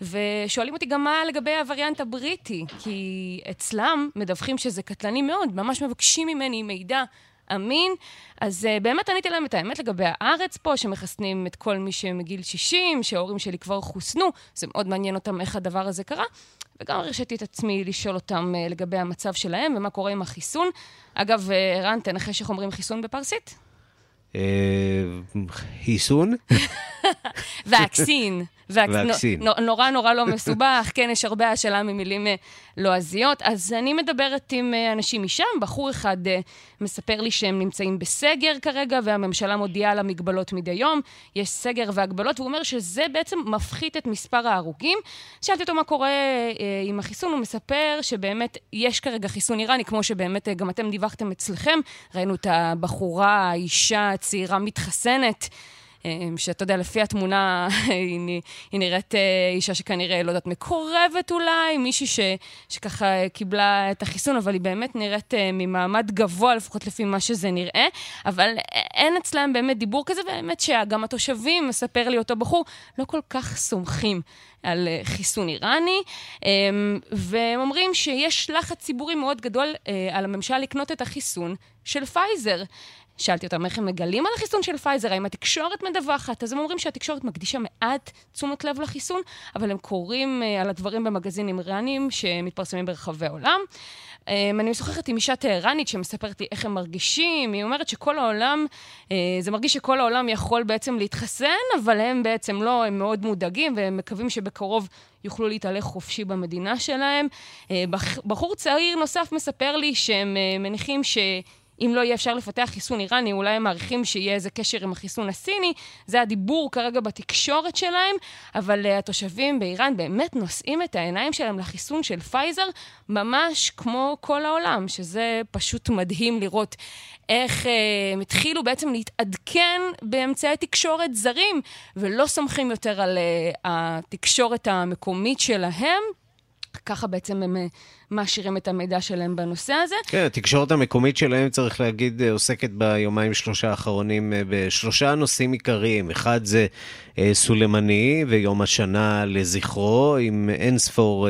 ושואלים אותי גם מה לגבי הווריאנט הבריטי, כי אצלם מדווחים שזה קטלני מאוד, ממש מבקשים ממני מידע, אמין, אז uh, באמת עניתי להם את האמת לגבי הארץ פה, שמחסנים את כל מי שמגיל שישים, שההורים שלי כבר חוסנו, זה מאוד מעניין אותם איך הדבר הזה קרה, וגם הרשיתי את עצמי לשאול אותם uh, לגבי המצב שלהם, ומה קורה עם החיסון. אגב, איראן, uh, תנחש איך אומרים חיסון בפרסית? חיסון? ואקסין. ואקסין. נורא נורא לא מסובך, כן, יש הרבה השאלה ממילים לועזיות, אז אני מדברת עם אנשים משם, בחור אחד מספר לי שהם נמצאים בסגר כרגע, והממשלה מודיעה על המגבלות מדי יום, יש סגר והגבלות, והוא אומר שזה בעצם מפחית את מספר ההרוגים. שאלתי אותו מה קורה עם החיסון, הוא מספר שבאמת יש כרגע חיסון איראני, כמו שבאמת גם אתם דיווחתם אצלכם, ראינו את הבחורה, האישה, הצעירה מתחסנת, שאתה יודע, לפי התמונה היא נראית אישה שכנראה, לא יודעת, מקורבת אולי, מישהי שככה קיבלה את החיסון, אבל היא באמת נראית ממעמד גבוה, לפחות לפי מה שזה נראה, אבל אין אצלם באמת דיבור כזה, באמת שגם התושבים, מספר לי אותו בחור, לא כל כך סומכים על חיסון איראני, והם אומרים שיש לחץ ציבורי מאוד גדול על הממשלה לקנות את החיסון של פייזר. שאלתי אותם, איך הם מגלים על החיסון של פייזר, האם התקשורת מדווחת? אז הם אומרים שהתקשורת מקדישה מעט תשומת לב לחיסון, אבל הם קוראים על הדברים במגזינים איראנים שמתפרסמים ברחבי העולם. אני משוחחת עם אישה טהרנית שמספרת לי איך הם מרגישים, היא אומרת שכל העולם, זה מרגיש שכל העולם יכול בעצם להתחסן, אבל הם בעצם לא, הם מאוד מודאגים, והם מקווים שבקרוב יוכלו להתהלך חופשי במדינה שלהם. בחור צעיר נוסף מספר לי שהם מניחים ש... אם לא יהיה אפשר לפתח חיסון איראני, אולי הם מעריכים שיהיה איזה קשר עם החיסון הסיני, זה הדיבור כרגע בתקשורת שלהם, אבל התושבים באיראן באמת נושאים את העיניים שלהם לחיסון של פייזר, ממש כמו כל העולם, שזה פשוט מדהים לראות איך הם התחילו בעצם להתעדכן באמצעי תקשורת זרים, ולא סומכים יותר על התקשורת המקומית שלהם, ככה בעצם הם מאשרים את המידע שלהם בנושא הזה. כן, התקשורת המקומית שלהם, צריך להגיד, עוסקת ביומיים שלושה האחרונים בשלושה נושאים עיקריים. אחד זה סולימני ויום השנה לזכרו, עם אינספור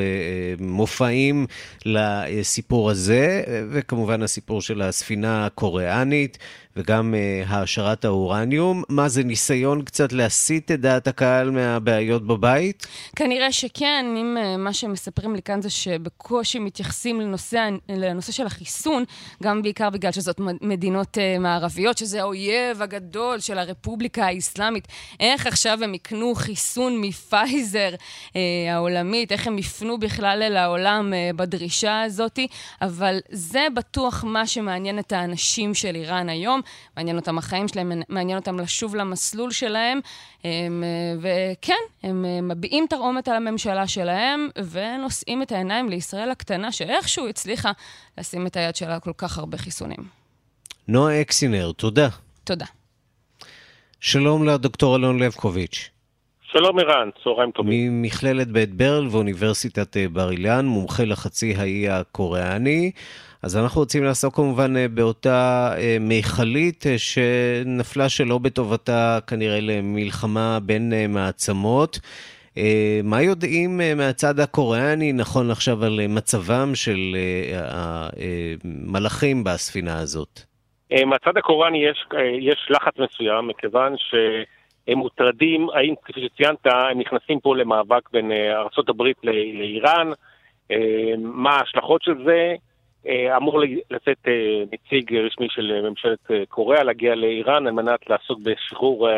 מופעים לסיפור הזה, וכמובן הסיפור של הספינה הקוריאנית, וגם העשרת האורניום. מה זה, ניסיון קצת להסיט את דעת הקהל מהבעיות בבית? כנראה שכן, אם מה שמספרים לי כאן זה שבקושי מתייחסים לנושא, לנושא של החיסון, גם בעיקר בגלל שזאת מדינות מערביות, שזה האויב הגדול של הרפובליקה האסלאמית. איך עכשיו הם יקנו חיסון מפייזר אה, העולמית, איך הם יפנו בכלל אל העולם אה, בדרישה הזאת, אבל זה בטוח מה שמעניין את האנשים של איראן היום, מעניין אותם החיים שלהם, מעניין אותם לשוב למסלול שלהם, הם, וכן, הם מביעים תרעומת על הממשלה שלהם, ונושאים את העיניים לישראל הקטנה, שאיכשהו הצליחה לשים את היד שלה כל כך הרבה חיסונים. נועה אקסינר, תודה. תודה. שלום לדוקטור אלון לבקוביץ'. שלום אירן, צהריים טובים. ממכללת בית ברל ואוניברסיטת בר אילן, מומחה לחצי האי הקוריאני. אז אנחנו רוצים לעסוק כמובן באותה מיכלית שנפלה שלא בטובתה כנראה למלחמה בין מעצמות. מה יודעים מהצד הקוריאני נכון עכשיו על מצבם של המלאכים בספינה הזאת? מהצד הקוריאני יש, יש לחץ מסוים, מכיוון ש... הם מוטרדים, האם כפי שציינת, הם נכנסים פה למאבק בין ארצות הברית לאיראן, מה ההשלכות של זה, אמור לצאת נציג רשמי של ממשלת קוריאה, להגיע לאיראן על מנת לעסוק בשחרור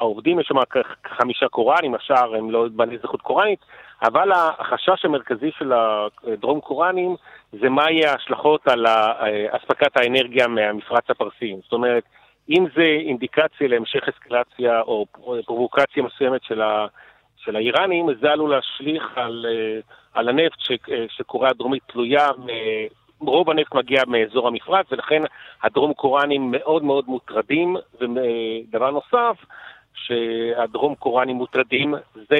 העובדים, יש שם חמישה קוראנים, השאר הם לא בעלי זכות קוראנית, אבל החשש המרכזי של הדרום קוראנים זה מה יהיה ההשלכות על הספקת האנרגיה מהמפרץ הפרסי, זאת אומרת, אם זה אינדיקציה להמשך אסקלציה או פרובוקציה מסוימת של, ה, של האיראנים, זה עלול להשליך על, על הנפט ש, שקוריאה הדרומית תלויה, רוב הנפט מגיע מאזור המפרץ, ולכן הדרום קוראנים מאוד מאוד מוטרדים, ודבר נוסף, שהדרום קוראנים מוטרדים, זה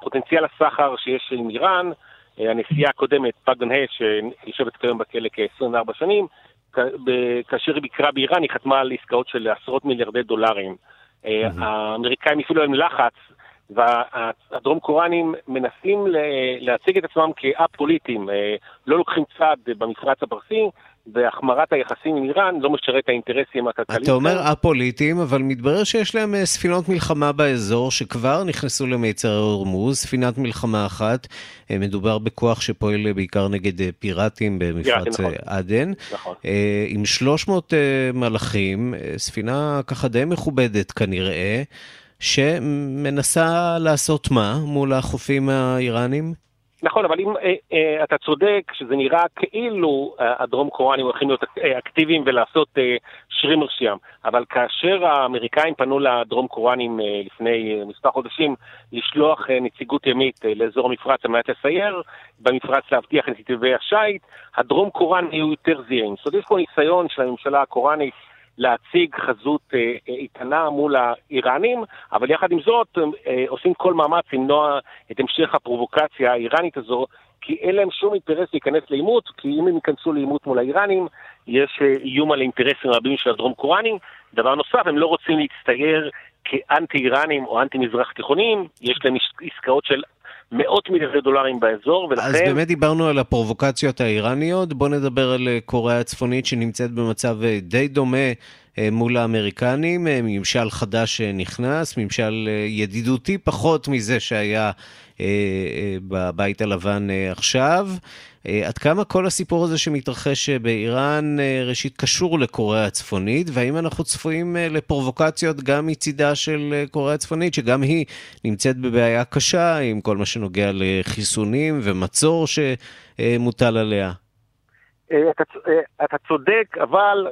פוטנציאל הסחר שיש עם איראן. הנשיאה הקודמת, פאק גן הש, שיושבת כיום בכלא כ-עשרים וארבע שנים, כאשר היא ביקרה באיראן, היא חתמה על עסקאות של עשרות מיליארדי דולרים. האמריקאים אפילו הם לחץ, והדרום קוראנים מנסים להציג את עצמם כאפוליטיים, לא לוקחים צעד במפרץ הפרסי, והחמרת היחסים עם איראן לא משרת האינטרסים הכלכליים. אתה אומר אפוליטיים, אבל מתברר שיש להם ספינות מלחמה באזור שכבר נכנסו למיצר הורמוז, ספינת מלחמה אחת, מדובר בכוח שפועל בעיקר נגד פיראטים במפרץ עדן, עם שלוש מאות מלאכים, ספינה ככה די מכובדת כנראה, שמנסה לעשות מה מול החופים האיראנים? נכון, אבל אם אה, אה, אתה צודק שזה נראה כאילו אה, הדרום קוראנים הולכים להיות אה, אקטיביים ולעשות אה, שרימר שיעם, אבל כאשר האמריקאים פנו לדרום קוראנים אה, לפני אה, מספר חודשים לשלוח אה, נציגות ימית אה, לאזור המפרץ על מנת לסייר, במפרץ להבטיח את נתיבי השייט, הדרום קוראנים יהיו יותר זהירים. זאת אומרת, יש פה ניסיון של הממשלה הקוראנית להציג חזות איתנה מול האיראנים, אבל יחד עם זאת עושים כל מאמץ למנוע את המשך הפרובוקציה האיראנית הזו, כי אין להם שום אינטרס להיכנס לאימות, כי אם הם ייכנסו לאימות מול האיראנים, יש איום על אינטרסים רבים של הדרום קוראנים. דבר נוסף, הם לא רוצים להצטייר כאנטי-איראנים או אנטי-מזרח תיכונים, יש להם עסקאות של מאות מיליארדי דולרים באזור, ולכן... אז באמת דיברנו על הפרובוקציות האיראניות, בוא נדבר על קוריאה הצפונית שנמצאת במצב די דומה מול האמריקנים, ממשל חדש נכנס, ממשל ידידותי פחות מזה שהיה בבית הלבן עכשיו. עד כמה כל הסיפור הזה שמתרחש באיראן ראשית קשור לקוריאה הצפונית, והאם אנחנו צפויים לפרובוקציות גם מצידה של קוריאה הצפונית, שגם היא נמצאת בבעיה קשה עם כל מה שנוגע לחיסונים ומצור שמוטל עליה? אתה, אתה צודק, אבל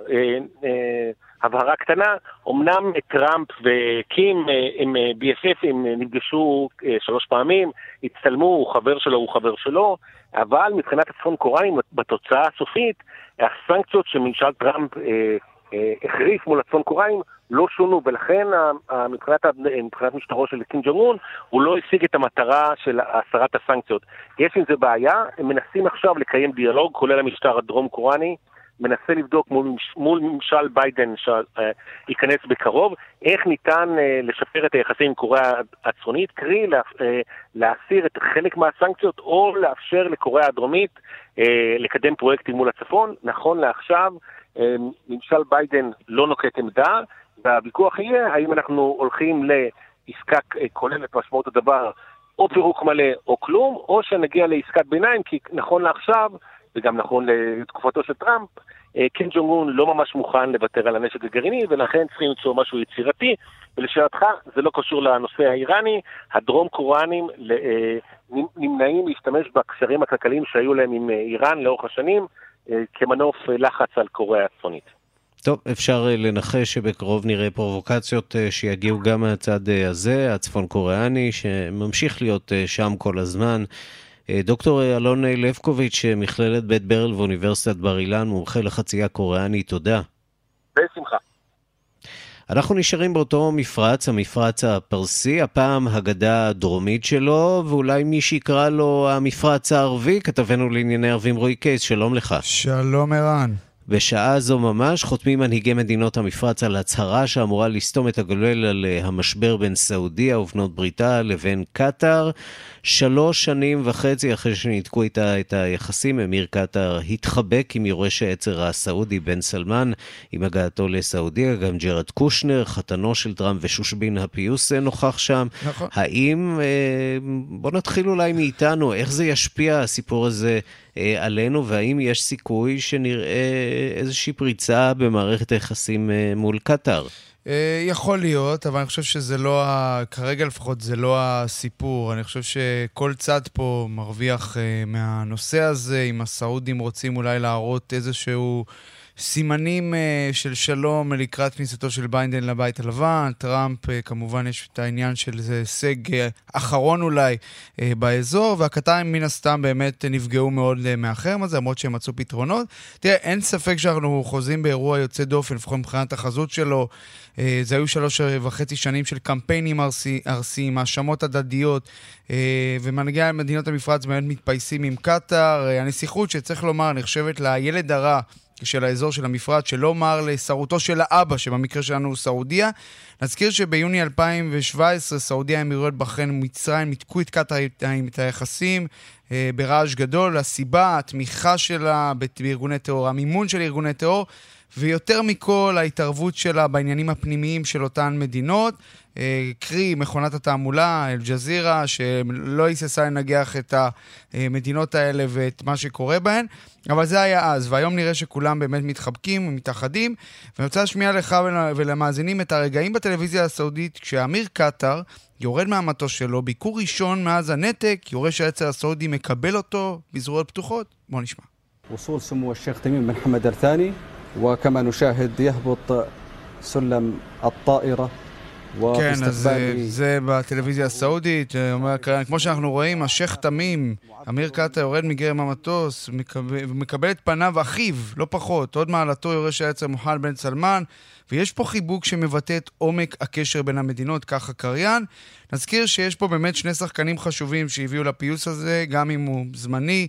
הבהרה קטנה, אמנם טראמפ וקים הם בי אס אף, הם נפגשו שלוש פעמים, הצטלמו, הוא חבר שלו, הוא חבר שלו, אבל מבחינת הצפון קוראנים, בתוצאה הסופית, הסנקציות שממשל טראמפ החריף מול הצפון קוראנים לא שונו, ולכן מבחינת, מבחינת משטרו של קים ג'ונג און, הוא לא השיג את המטרה של הסרת הסנקציות. יש עם זה בעיה, הם מנסים עכשיו לקיים דיאלוג, כולל המשטר הדרום קוראני, מנסה לבדוק מול, מול ממשל ביידן שייכנס אה, בקרוב, איך ניתן אה, לשפר את היחסים עם קוריאה הצפונית, קרי לה, אה, להסיר את חלק מהסנקציות, או לאפשר לקוריאה הדרומית אה, לקדם פרויקטים מול הצפון. נכון לעכשיו, אה, ממשל ביידן לא נוקט עמדה, והוויכוח יהיה האם אנחנו הולכים לעסקה אה, כוללת משמעות הדבר, או פירוק מלא או כלום, או שנגיע לעסקת ביניים, כי נכון לעכשיו, וגם נכון לתקופתו של טראמפ, קים ג'ונג און לא ממש מוכן לוותר על הנשק הגרעיני, ולכן צריכים למצוא משהו יצירתי, ולשאלתך, זה לא קשור לנושא האיראני, הדרום קוראנים נמנעים להשתמש בקשרים הכלכליים שהיו להם עם איראן לאורך השנים, כמנוף לחץ על קוריאה הצפונית. טוב, אפשר לנחש שבקרוב נראה פרובוקציות שיגיעו גם מהצד הזה, הצפון קוריאני, שממשיך להיות שם כל הזמן. דוקטור אלון לבקוביץ', מכללת בית ברל ואוניברסיטת בר אילן, מומחה לחצייה קוריאנית, תודה. בשמחה. אנחנו נשארים באותו מפרץ, המפרץ הפרסי, הפעם הגדה הדרומית שלו, ואולי מי שיקרא לו המפרץ הערבי, כתבנו לענייני ערבים רועי קייס, שלום לך. שלום ערן. בשעה זו ממש חותמים מנהיגי מדינות המפרץ על הצהרה שאמורה לסתום את הגולל על המשבר בין סעודיה ובנות בריתה לבין קטר. שלוש שנים וחצי אחרי שניתקו איתה את היחסים, אמיר קטר התחבק עם יורש העצר הסעודי בן סלמן, עם הגעתו לסעודיה, גם ג'רד קושנר, חתנו של טראמפ ושושבין הפיוס נוכח שם. נכון. האם, בוא נתחיל אולי מאיתנו, איך זה ישפיע הסיפור הזה עלינו, והאם יש סיכוי שנראה איזושהי פריצה במערכת היחסים מול קטר? יכול להיות, אבל אני חושב שזה לא, כרגע לפחות זה לא הסיפור. אני חושב שכל צד פה מרוויח מהנושא הזה, אם הסעודים רוצים אולי להראות איזשהו סימנים של שלום לקראת כניסתו של ביידן לבית הלבן, טראמפ כמובן יש את העניין של זה הישג אחרון אולי באזור, והקטעים מן הסתם באמת נפגעו מאוד מהחרם הזה, למרות שהם מצאו פתרונות. תראה, אין ספק שאנחנו חוזים באירוע יוצא דופן, לפחות מבחינת החזות שלו, זה היו שלוש וחצי שנים של קמפיינים ארסיים, האשמות הדדיות, ומנהיגי מדינות המפרץ באמת מתפייסים עם קטר, הנסיכות שצריך לומר נחשבת לילד הרע, של האזור של המפרט, שלא מר לסערותו של האבא, שבמקרה שלנו הוא סעודיה. נזכיר שביוני אלפיים שבע עשרה, סעודיה, אמירויות בחריין ומצרים, ניתקו את קטר עם את היחסים, אה, ברעש גדול, הסיבה, התמיכה שלה בארגוני טרור, המימון של ארגוני טרור, ויותר מכל ההתערבות שלה בעניינים הפנימיים של אותן מדינות, קרי מכונת התעמולה, אל ג'זירה, שלא היססה לנגח את המדינות האלה ואת מה שקורה בהן, אבל זה היה אז, והיום נראה שכולם באמת מתחבקים ומתאחדים, ואני רוצה לשמיע לך ולמאזינים את הרגעים בטלוויזיה הסעודית, כשאמיר קטר יורד מהמטוס שלו, ביקור ראשון מאז הנתק, יורש העצר הסעודי מקבל אותו בזרועות פתוחות, בואו נשמע. وصول سمو الشيخ تميم بن حمد الثاني وكما نشاهد يهبط سلم الطائرة כן, אז זה בטלוויזיה הסעודית, כמו שאנחנו רואים, השייח תמים, אמיר קטר יורד מגרם המטוס, מקבל את פניו אחיו, לא פחות, עוד מעלתו יורש העצר מוחמד בן סלמן, ויש פה חיבוק שמבטא את עומק הקשר בין המדינות, ככה קריין. נזכיר שיש פה באמת שני שחקנים חשובים שהביאו לפיוס הזה, גם אם הוא זמני,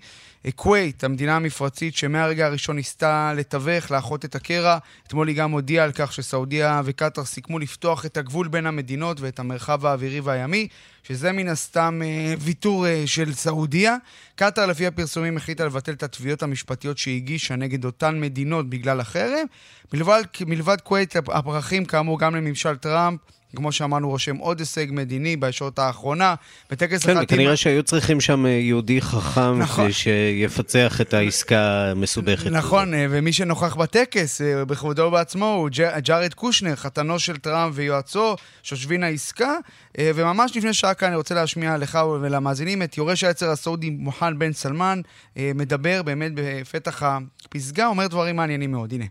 כווית, המדינה המפרצית שמהרגע הראשון ניסתה לתווך, לאחות את הקרע. אתמול היא גם הודיעה על כך שסעודיה וקטר סיכמו לפתוח את הגבול בין המדינות ואת המרחב האווירי והימי, שזה מן הסתם אה, ויתור אה, של סעודיה. קטר לפי הפרסומים החליטה לבטל את התביעות המשפטיות שהגישה נגד אותן מדינות בגלל החרם. מלבד, מלבד כווית הפרחים כאמור גם לממשל טראמפ, כמו שאמרנו, רושם עוד הישג מדיני בשעות האחרונה, בטקס החתימה. כן, כנראה שהיו צריכים שם יהודי חכם שיפצח את העסקה המסובכת. נכון, ומי שנוכח בטקס, בכבודו בעצמו, הוא ג'ארד קושנר, חתנו של טראמפ ויועצו, שושבין העסקה, וממש לפני שעה כאן אני רוצה להשמיע לך ולמאזינים את יורש העצר הסעודי מוחמד בן סלמן, מדבר באמת בפתח הפסגה, אומר דברים מעניינים מאוד, הנה.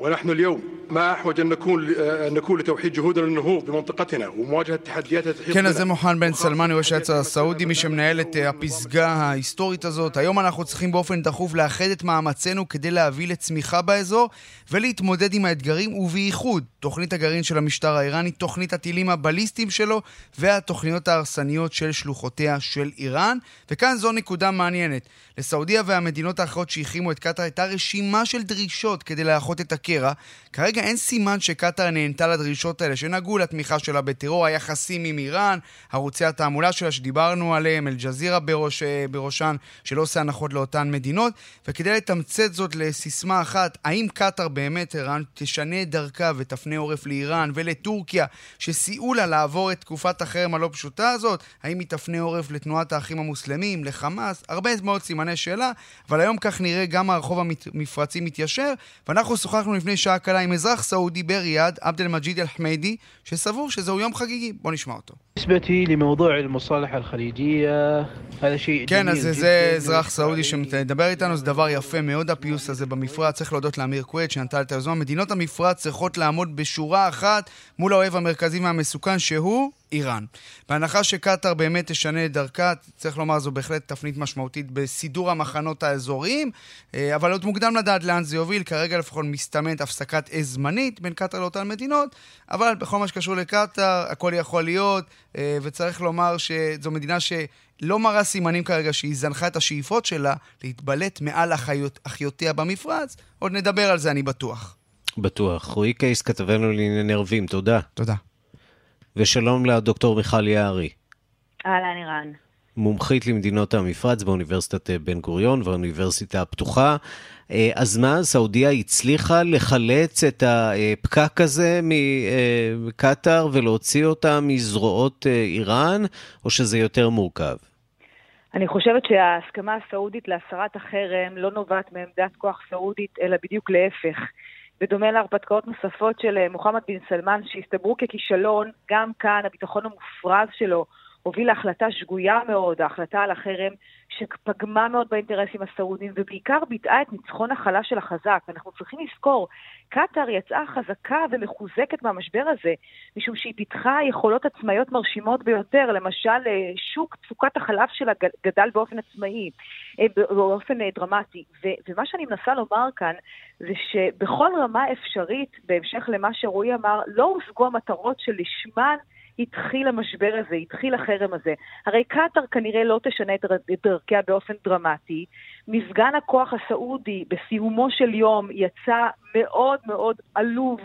ونحن اليوم ما أحوج أن نكون أن نكون لتوحيد جهودنا للنهوض بمنطقتنا ومواجهة تحديات التحقيق. כן, אז מוחמד בן סלמן יורש העצר הסעודי, מי שמנהל את הפסגה ההיסטורית הזאת. היום אנחנו צריכים באופן דחוף לאחד את מאמצינו כדי להביא לצמיחה באזור ולהתמודד עם האתגרים, ובייחוד תוכנית הגרעין של המשטר האיראני, תוכנית הטילים הבליסטיים שלו והתוכניות ההרסניות של שלוחותיה של איראן. וכאן זו נקודה מעניינת. לסעודיה והמדינות האחרות שהחרימו את קטר הייתה רשימה של דרישות כדי לאחות את הקרע. כרגע אין סימן שקטר נהנתה לדרישות האלה, שנגעו לתמיכה שלה בטרור, היחסים עם איראן, ערוצי התעמולה שלה שדיברנו עליהם, אל ג'זירה בראש, בראשן, שלא עושה הנחות לאותן מדינות. וכדי לתמצת זאת לסיסמה אחת, האם קטר באמת איראן תשנה דרכה ותפנה עורף לאיראן ולטורקיה, שסייעו לה לעבור את תקופת החרם הלא פשוטה הזאת? האם היא תפנה עורף לתנועת האחים המוסלמים, לחמאס? הרבה מאוד סימני שאלה, אבל היום כך נראה גם הרחוב המפרצי מתיישר, ואנחנו שוחחנו לפני שעה קלה עם אזרח סעודי בריאד, עבד אל-מג'יד אל-חמיידי, שסבור שזהו יום חגיגי. בוא נשמע אותו. כן, אז זה אזרח סעודי שמדבר איתנו, זה דבר יפה מאוד הפיוס הזה במפרץ. צריך להודות לאמיר קוויד שנטל את היוזמה. מדינות המפרץ צריכות לעמוד בשורה אחת מול האוהב המרכזי והמסוכן שהוא איראן. בהנחה שקטר באמת תשנה את דרכה, צריך לומר זו בהחלט תפנית משמעותית בסידור המחנות האזוריים, אבל עוד מוקדם לדעת לאן זה יוביל. כרגע לפחות מסתמנת הפסקת עז זמנית בין קטר לאותן מדינות, אבל בכל מה שקשור לקטר, הכל יכול להיות, וצריך לומר שזו מדינה שלא מראה סימנים כרגע שהיא זנחה את השאיפות שלה להתבלט מעל אחיות, אחיותיה במפרץ. עוד נדבר על זה, אני בטוח. בטוח. רועי קייס, כתבנו לענייני ערבים, תודה. תודה. ושלום לדוקטור מיכל יערי. אהלן איראן. מומחית למדינות המפרץ באוניברסיטת בן גוריון והאוניברסיטה הפתוחה. אז מה, סעודיה הצליחה לחלץ את הפקק הזה מקטר ולהוציא אותה מזרועות איראן, או שזה יותר מורכב? אני חושבת שההסכמה הסעודית להסרת החרם לא נובעת מעמדת כוח סעודית, אלא בדיוק להפך. בדומה להרפתקאות נוספות של מוחמד בן סלמן שהסתברו ככישלון, גם כאן הביטחון המופרז שלו הוביל להחלטה שגויה מאוד, ההחלטה על החרם שפגמה מאוד באינטרסים הסעודיים, ובעיקר ביטאה את ניצחון החלה של החזק. אנחנו צריכים לזכור, קטר יצאה חזקה ומחוזקת מהמשבר הזה, משום שהיא פיתחה יכולות עצמאיות מרשימות ביותר, למשל שוק תפוקת החלב שלה גדל באופן עצמאי, באופן דרמטי. ו- ומה שאני מנסה לומר כאן, זה שבכל רמה אפשרית, בהמשך למה שרועי אמר, לא הושגו המטרות של לשמן, התחיל המשבר הזה, התחיל החרם הזה. הרי קטר כנראה לא תשנה את דרכיה באופן דרמטי. מפגן הכוח הסעודי בסיומו של יום יצא מאוד מאוד עלוב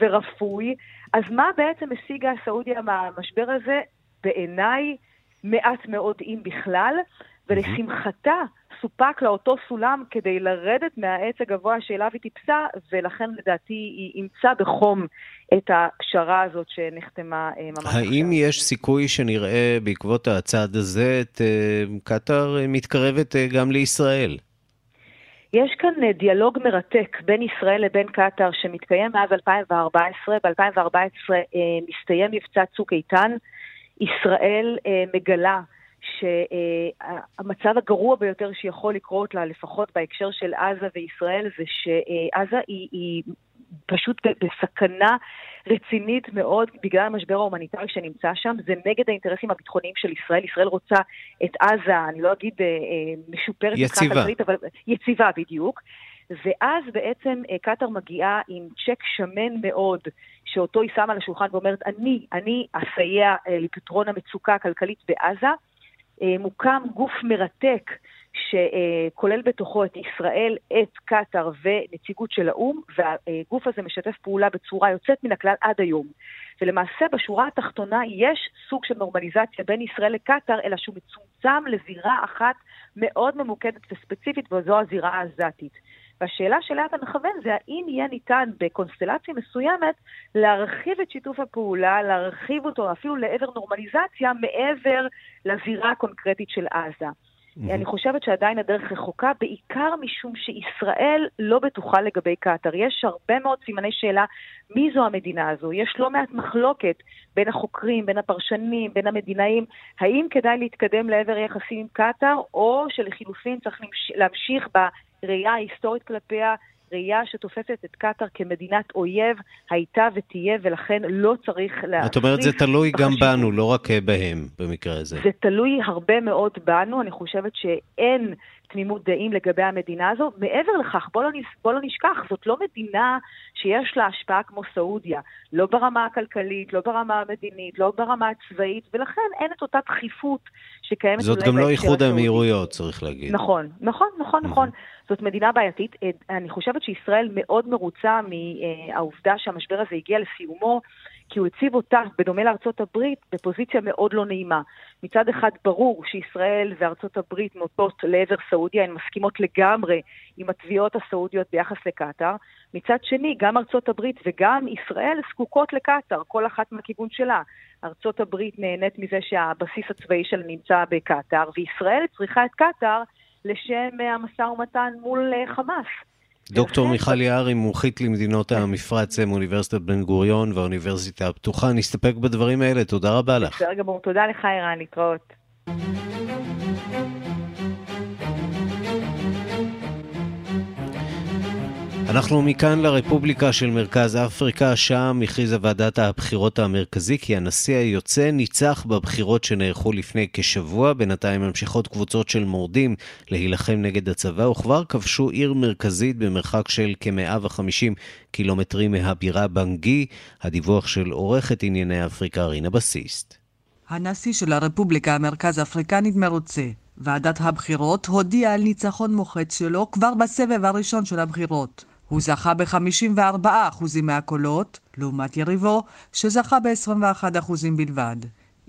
ורפוי. אז מה בעצם השיגה הסעודיה מהמשבר הזה? בעיניי מעט מאוד אם בכלל, ולשמחתה סופק לאותו סולם כדי לרדת מהעץ הגבוה שאליו היא טיפסה, ולכן לדעתי היא אימצה בחום את הפשרה הזאת שנחתמה ממש. האם עכשיו. יש סיכוי שנראה בעקבות הצעד הזה את קטר מתקרבת גם לישראל? יש כאן דיאלוג מרתק בין ישראל לבין קטר שמתקיים מאז אלפיים וארבע עשרה. ב-אלפיים וארבע עשרה מסתיים מבצע צוק איתן. ישראל מגלה שהמצב הגרוע ביותר שיכול לקרות לה, לפחות בהקשר של עזה וישראל, זה שעזה היא, היא פשוט בסכנה רצינית מאוד בגלל המשבר ההומניטרי שנמצא שם. זה נגד האינטרסים הביטחוניים של ישראל. ישראל רוצה את עזה, אני לא אגיד משופרת, יציבה, אבל יציבה בדיוק. ואז בעצם קטר מגיעה עם צ'ק שמן מאוד, שאותו היא שמה לשולחן ואומרת, אני, אני אסייע לפתרון המצוקה הכלכלית בעזה. מוקם גוף מרתק שכולל בתוכו את ישראל, את קטר ונציגות של האום, והגוף הזה משתף פעולה בצורה יוצאת מן הכלל עד היום. ולמעשה בשורה התחתונה יש סוג של נורמליזציה בין ישראל לקטר, אלא שהוא מצומצם לזירה אחת מאוד ממוקדת וספציפית, וזו הזירה העזתית. והשאלה שלה אתה מכוון זה האם יהיה ניתן בקונסטלציה מסוימת להרחיב את שיתוף הפעולה, להרחיב אותו אפילו לעבר נורמליזציה מעבר לזירה הקונקרטית של עזה. Mm-hmm. אני חושבת שעדיין הדרך רחוקה, בעיקר משום שישראל לא בטוחה לגבי קטר. יש הרבה מאוד סימני שאלה מי זו המדינה הזו. יש לא מעט מחלוקת בין החוקרים, בין הפרשנים, בין המדינאים, האם כדאי להתקדם לעבר יחסים עם קטר, או שלחילופין צריך להמשיך ב... ראייה היסטורית כלפיה, ראייה שתופסת את קטר כמדינת אויב, הייתה ותהיה, ולכן לא צריך להפריך. את אומרת, זה תלוי גם בנו, לא רק בהם, במקרה הזה. זה תלוי הרבה מאוד בנו, אני חושבת שאין תמימות דעים לגבי המדינה הזו. מעבר לכך, בוא לא, בוא לא נשכח, זאת לא מדינה שיש לה השפעה כמו סעודיה, לא ברמה הכלכלית, לא ברמה המדינית, לא ברמה הצבאית, ולכן אין את אותה דחיפות שקיימת. זאת גם לא איחוד האמירויות, צריך להגיד. נכון, נכון, נכון, נכון. זאת מדינה בעייתית. אני חושבת שישראל מאוד מרוצה מהעובדה שהמשבר הזה הגיע לסיומו, כי הוא הציב אותה, בדומה לארצות הברית, בפוזיציה מאוד לא נעימה. מצד אחד ברור שישראל וארצות הברית נוטות לעבר סעודיה, הן מסכימות לגמרי עם התביעות הסעודיות ביחס לקטר. מצד שני, גם ארצות הברית וגם ישראל זקוקות לקטר, כל אחת מהכיוון שלה. ארצות הברית נהנית מזה שהבסיס הצבאי שלה נמצא בקטר, וישראל צריכה את קטר לשם המשא ומתן מול חמאס. דוקטור מיכל יערי, מומחית למדינות המפרץ מאוניברסיטת בן גוריון והאוניברסיטה הפתוחה, נסתפק בדברים האלה, תודה רבה לך. בסדר גמור, תודה לך אירן, להתראות. אנחנו מכאן לרפובליקה של מרכז אפריקה, שם הכריזה ועדת הבחירות המרכזי כי הנשיא היוצא ניצח בבחירות שנערכו לפני כשבוע. בינתיים ממשיכות קבוצות של מורדים להילחם נגד הצבא, וכבר כבשו עיר מרכזית במרחק של כ-מאה וחמישים קילומטרים מהבירה בנגי. הדיווח של עורכת ענייני אפריקה רינה בסיסט. הנשיא של הרפובליקה המרכז אפריקנית מרוצה. ועדת הבחירות הודיעה על ניצחון מוחץ שלו כבר בסבב הראשון של הבחירות. הוא זכה ב-חמישים וארבעה אחוז מהקולות, לעומת יריבו, שזכה ב-עשרים ואחד אחוז בלבד.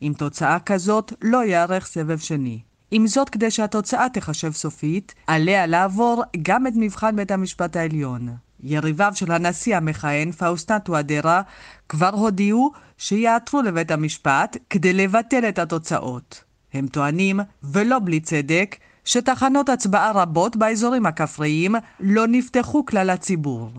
עם תוצאה כזאת לא יערך סבב שני. עם זאת, כדי שהתוצאה תחשב סופית, עליה לעבור גם את מבחן בית המשפט העליון. יריביו של הנשיא המכהן, פאוסטטו אדרה, כבר הודיעו שיעתרו לבית המשפט כדי לבטל את התוצאות. הם טוענים, ולא בלי צדק, שתחנות הצבעה רבות באזורים הכפריים לא נפתחו כלל הציבור.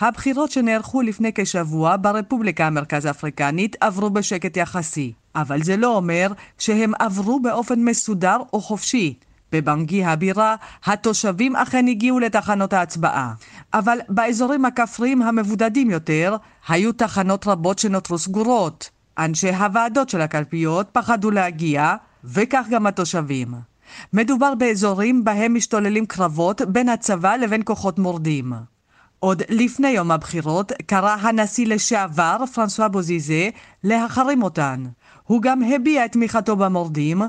הבחירות שנערכו לפני כשבוע ברפובליקה המרכז אפריקנית עברו בשקט יחסי. אבל זה לא אומר שהם עברו באופן מסודר או חופשי. בבנגי הבירה, התושבים אכן הגיעו לתחנות ההצבעה. אבל באזורים הכפריים המבודדים יותר, היו תחנות רבות שנותרו סגורות. אנשי הוועדות של הקלפיות פחדו להגיע, וכך גם התושבים. מדובר באזורים בהם משתוללים קרבות בין הצבא לבין כוחות מורדים. עוד לפני יום הבחירות קרא הנשיא לשעבר פרנסואה בוזיזה להחרים אותן. הוא גם הביע את תמיכתו במורדים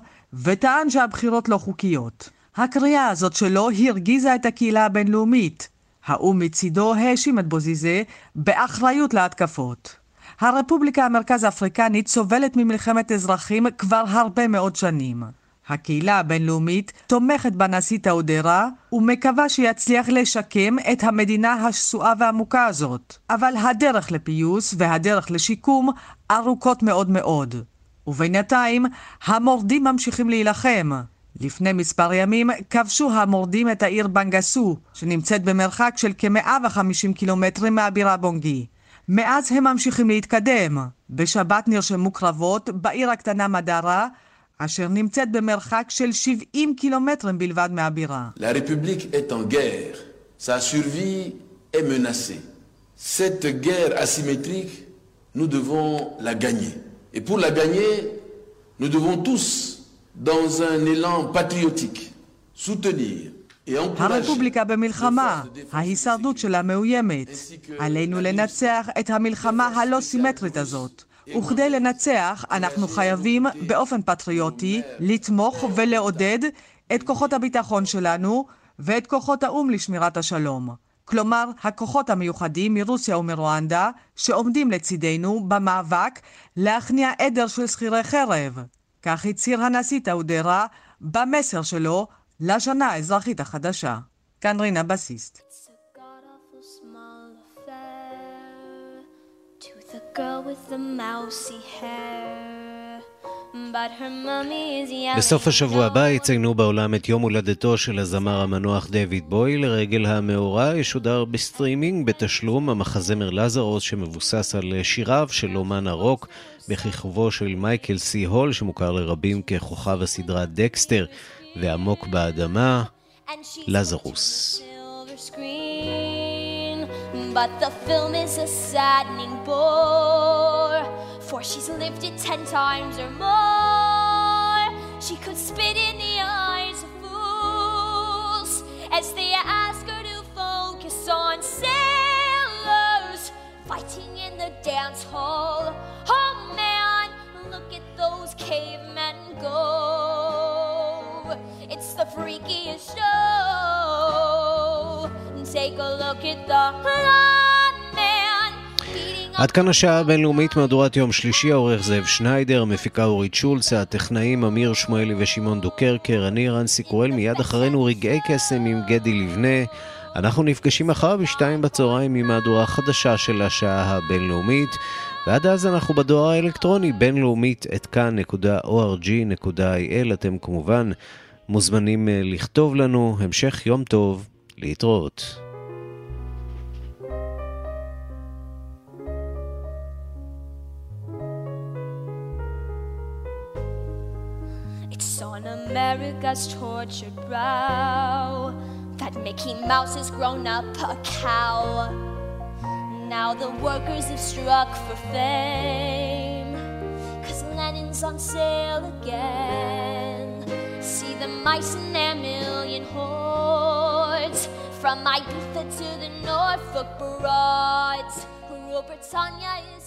וטען שהבחירות לא חוקיות. הקריאה הזאת שלו הרגיזה את הקהילה הבינלאומית. האו"ם מצידו האשים את בוזיזה באחריות להתקפות. הרפובליקה המרכז אפריקנית סובלת ממלחמת אזרחים כבר הרבה מאוד שנים. הקהילה הבינלאומית תומכת בנשיא טאודרה ומקווה שיצליח לשקם את המדינה השסועה והעמוקה הזאת. אבל הדרך לפיוס והדרך לשיקום ארוכות מאוד מאוד. ובינתיים המורדים ממשיכים להילחם. לפני מספר ימים כבשו המורדים את העיר בנגסו, שנמצאת במרחק של כ-מאה וחמישים קילומטרים מהבירה בונגי. מאז הם ממשיכים להתקדם. בשבת נרשמו קרבות בעיר הקטנה מדרה, אשר נמצאת במרחק של שבעים קילומטרים בלבד מהבירה. La République est en guerre. Sa survie est menacée. Cette guerre asymétrique, nous devons la gagner. Et pour la gagner, nous devons tous, dans un élan patriotique, soutenir et encourager... הרפובליקה במלחמה, ההישרדות שלה מאוימת. עלינו לנצח את המלחמה הלא סימטרית הזאת. וכדי לנצח אנחנו חייבים באופן פטריוטי לתמוך ולעודד את כוחות הביטחון שלנו ואת כוחות האו"ם לשמירת השלום. כלומר, הכוחות המיוחדים מרוסיה ומרואנדה שעומדים לצידנו במאבק להכניע עדר של סחירי חרב. כך הצהיר הנשיא טאודרה במסר שלו לשנה האזרחית החדשה. כאן רינה בסיסט. The girl with the mousy hair but her mummy is young. בסוף השבוע הבא יציינו בעולם את יום הולדתו של הזמר המנוח דיוויד בוי. לרגל המאורע ישודר בסטרימינג בתשלום המחזמר לזרוס, שמבוסס על שיריו של אומן הרוק בכיכובו של מייקל סי הול, שמוכר לרבים ככוכב הסדרה דקסטר ועמוק באדמה. לזרוס. But the film is a saddening bore, for she's lived it ten times or more. She could spit in the eyes of fools as they ask her to focus on sailors fighting in the dance hall. Oh man, look at those cavemen go. It's the freakiest show. Take a look at the man. עד כאן השעה הבינלאומית, מהדורת יום שלישי. העורך זאב שניידר, מפיקה אורית שולץ, הטכנאים אמיר שמואלי ושמעון דוקרקר, אני ערן סיקורל. מיד אחרינו רגעי קסם עם גדי לבנה. אנחנו נפגשים מחר בשתיים בצהריים עם מהדורה חדשה של השעה הבינלאומית, ועד אז אנחנו בדואר האלקטרוני בינלאומית את כאן נקודה או אר ג'י נקודה איי אל. אתם כמובן מוזמנים לכתוב לנו. המשך יום טוב, להתראות. It's on America's tortured brow that Mickey Mouse has grown up a cow. Now the workers have struck for fame, 'cause Lenin's on sale again. See the mice in their million hordes, from Ibiza to the Norfolk broads. Robert Tanya is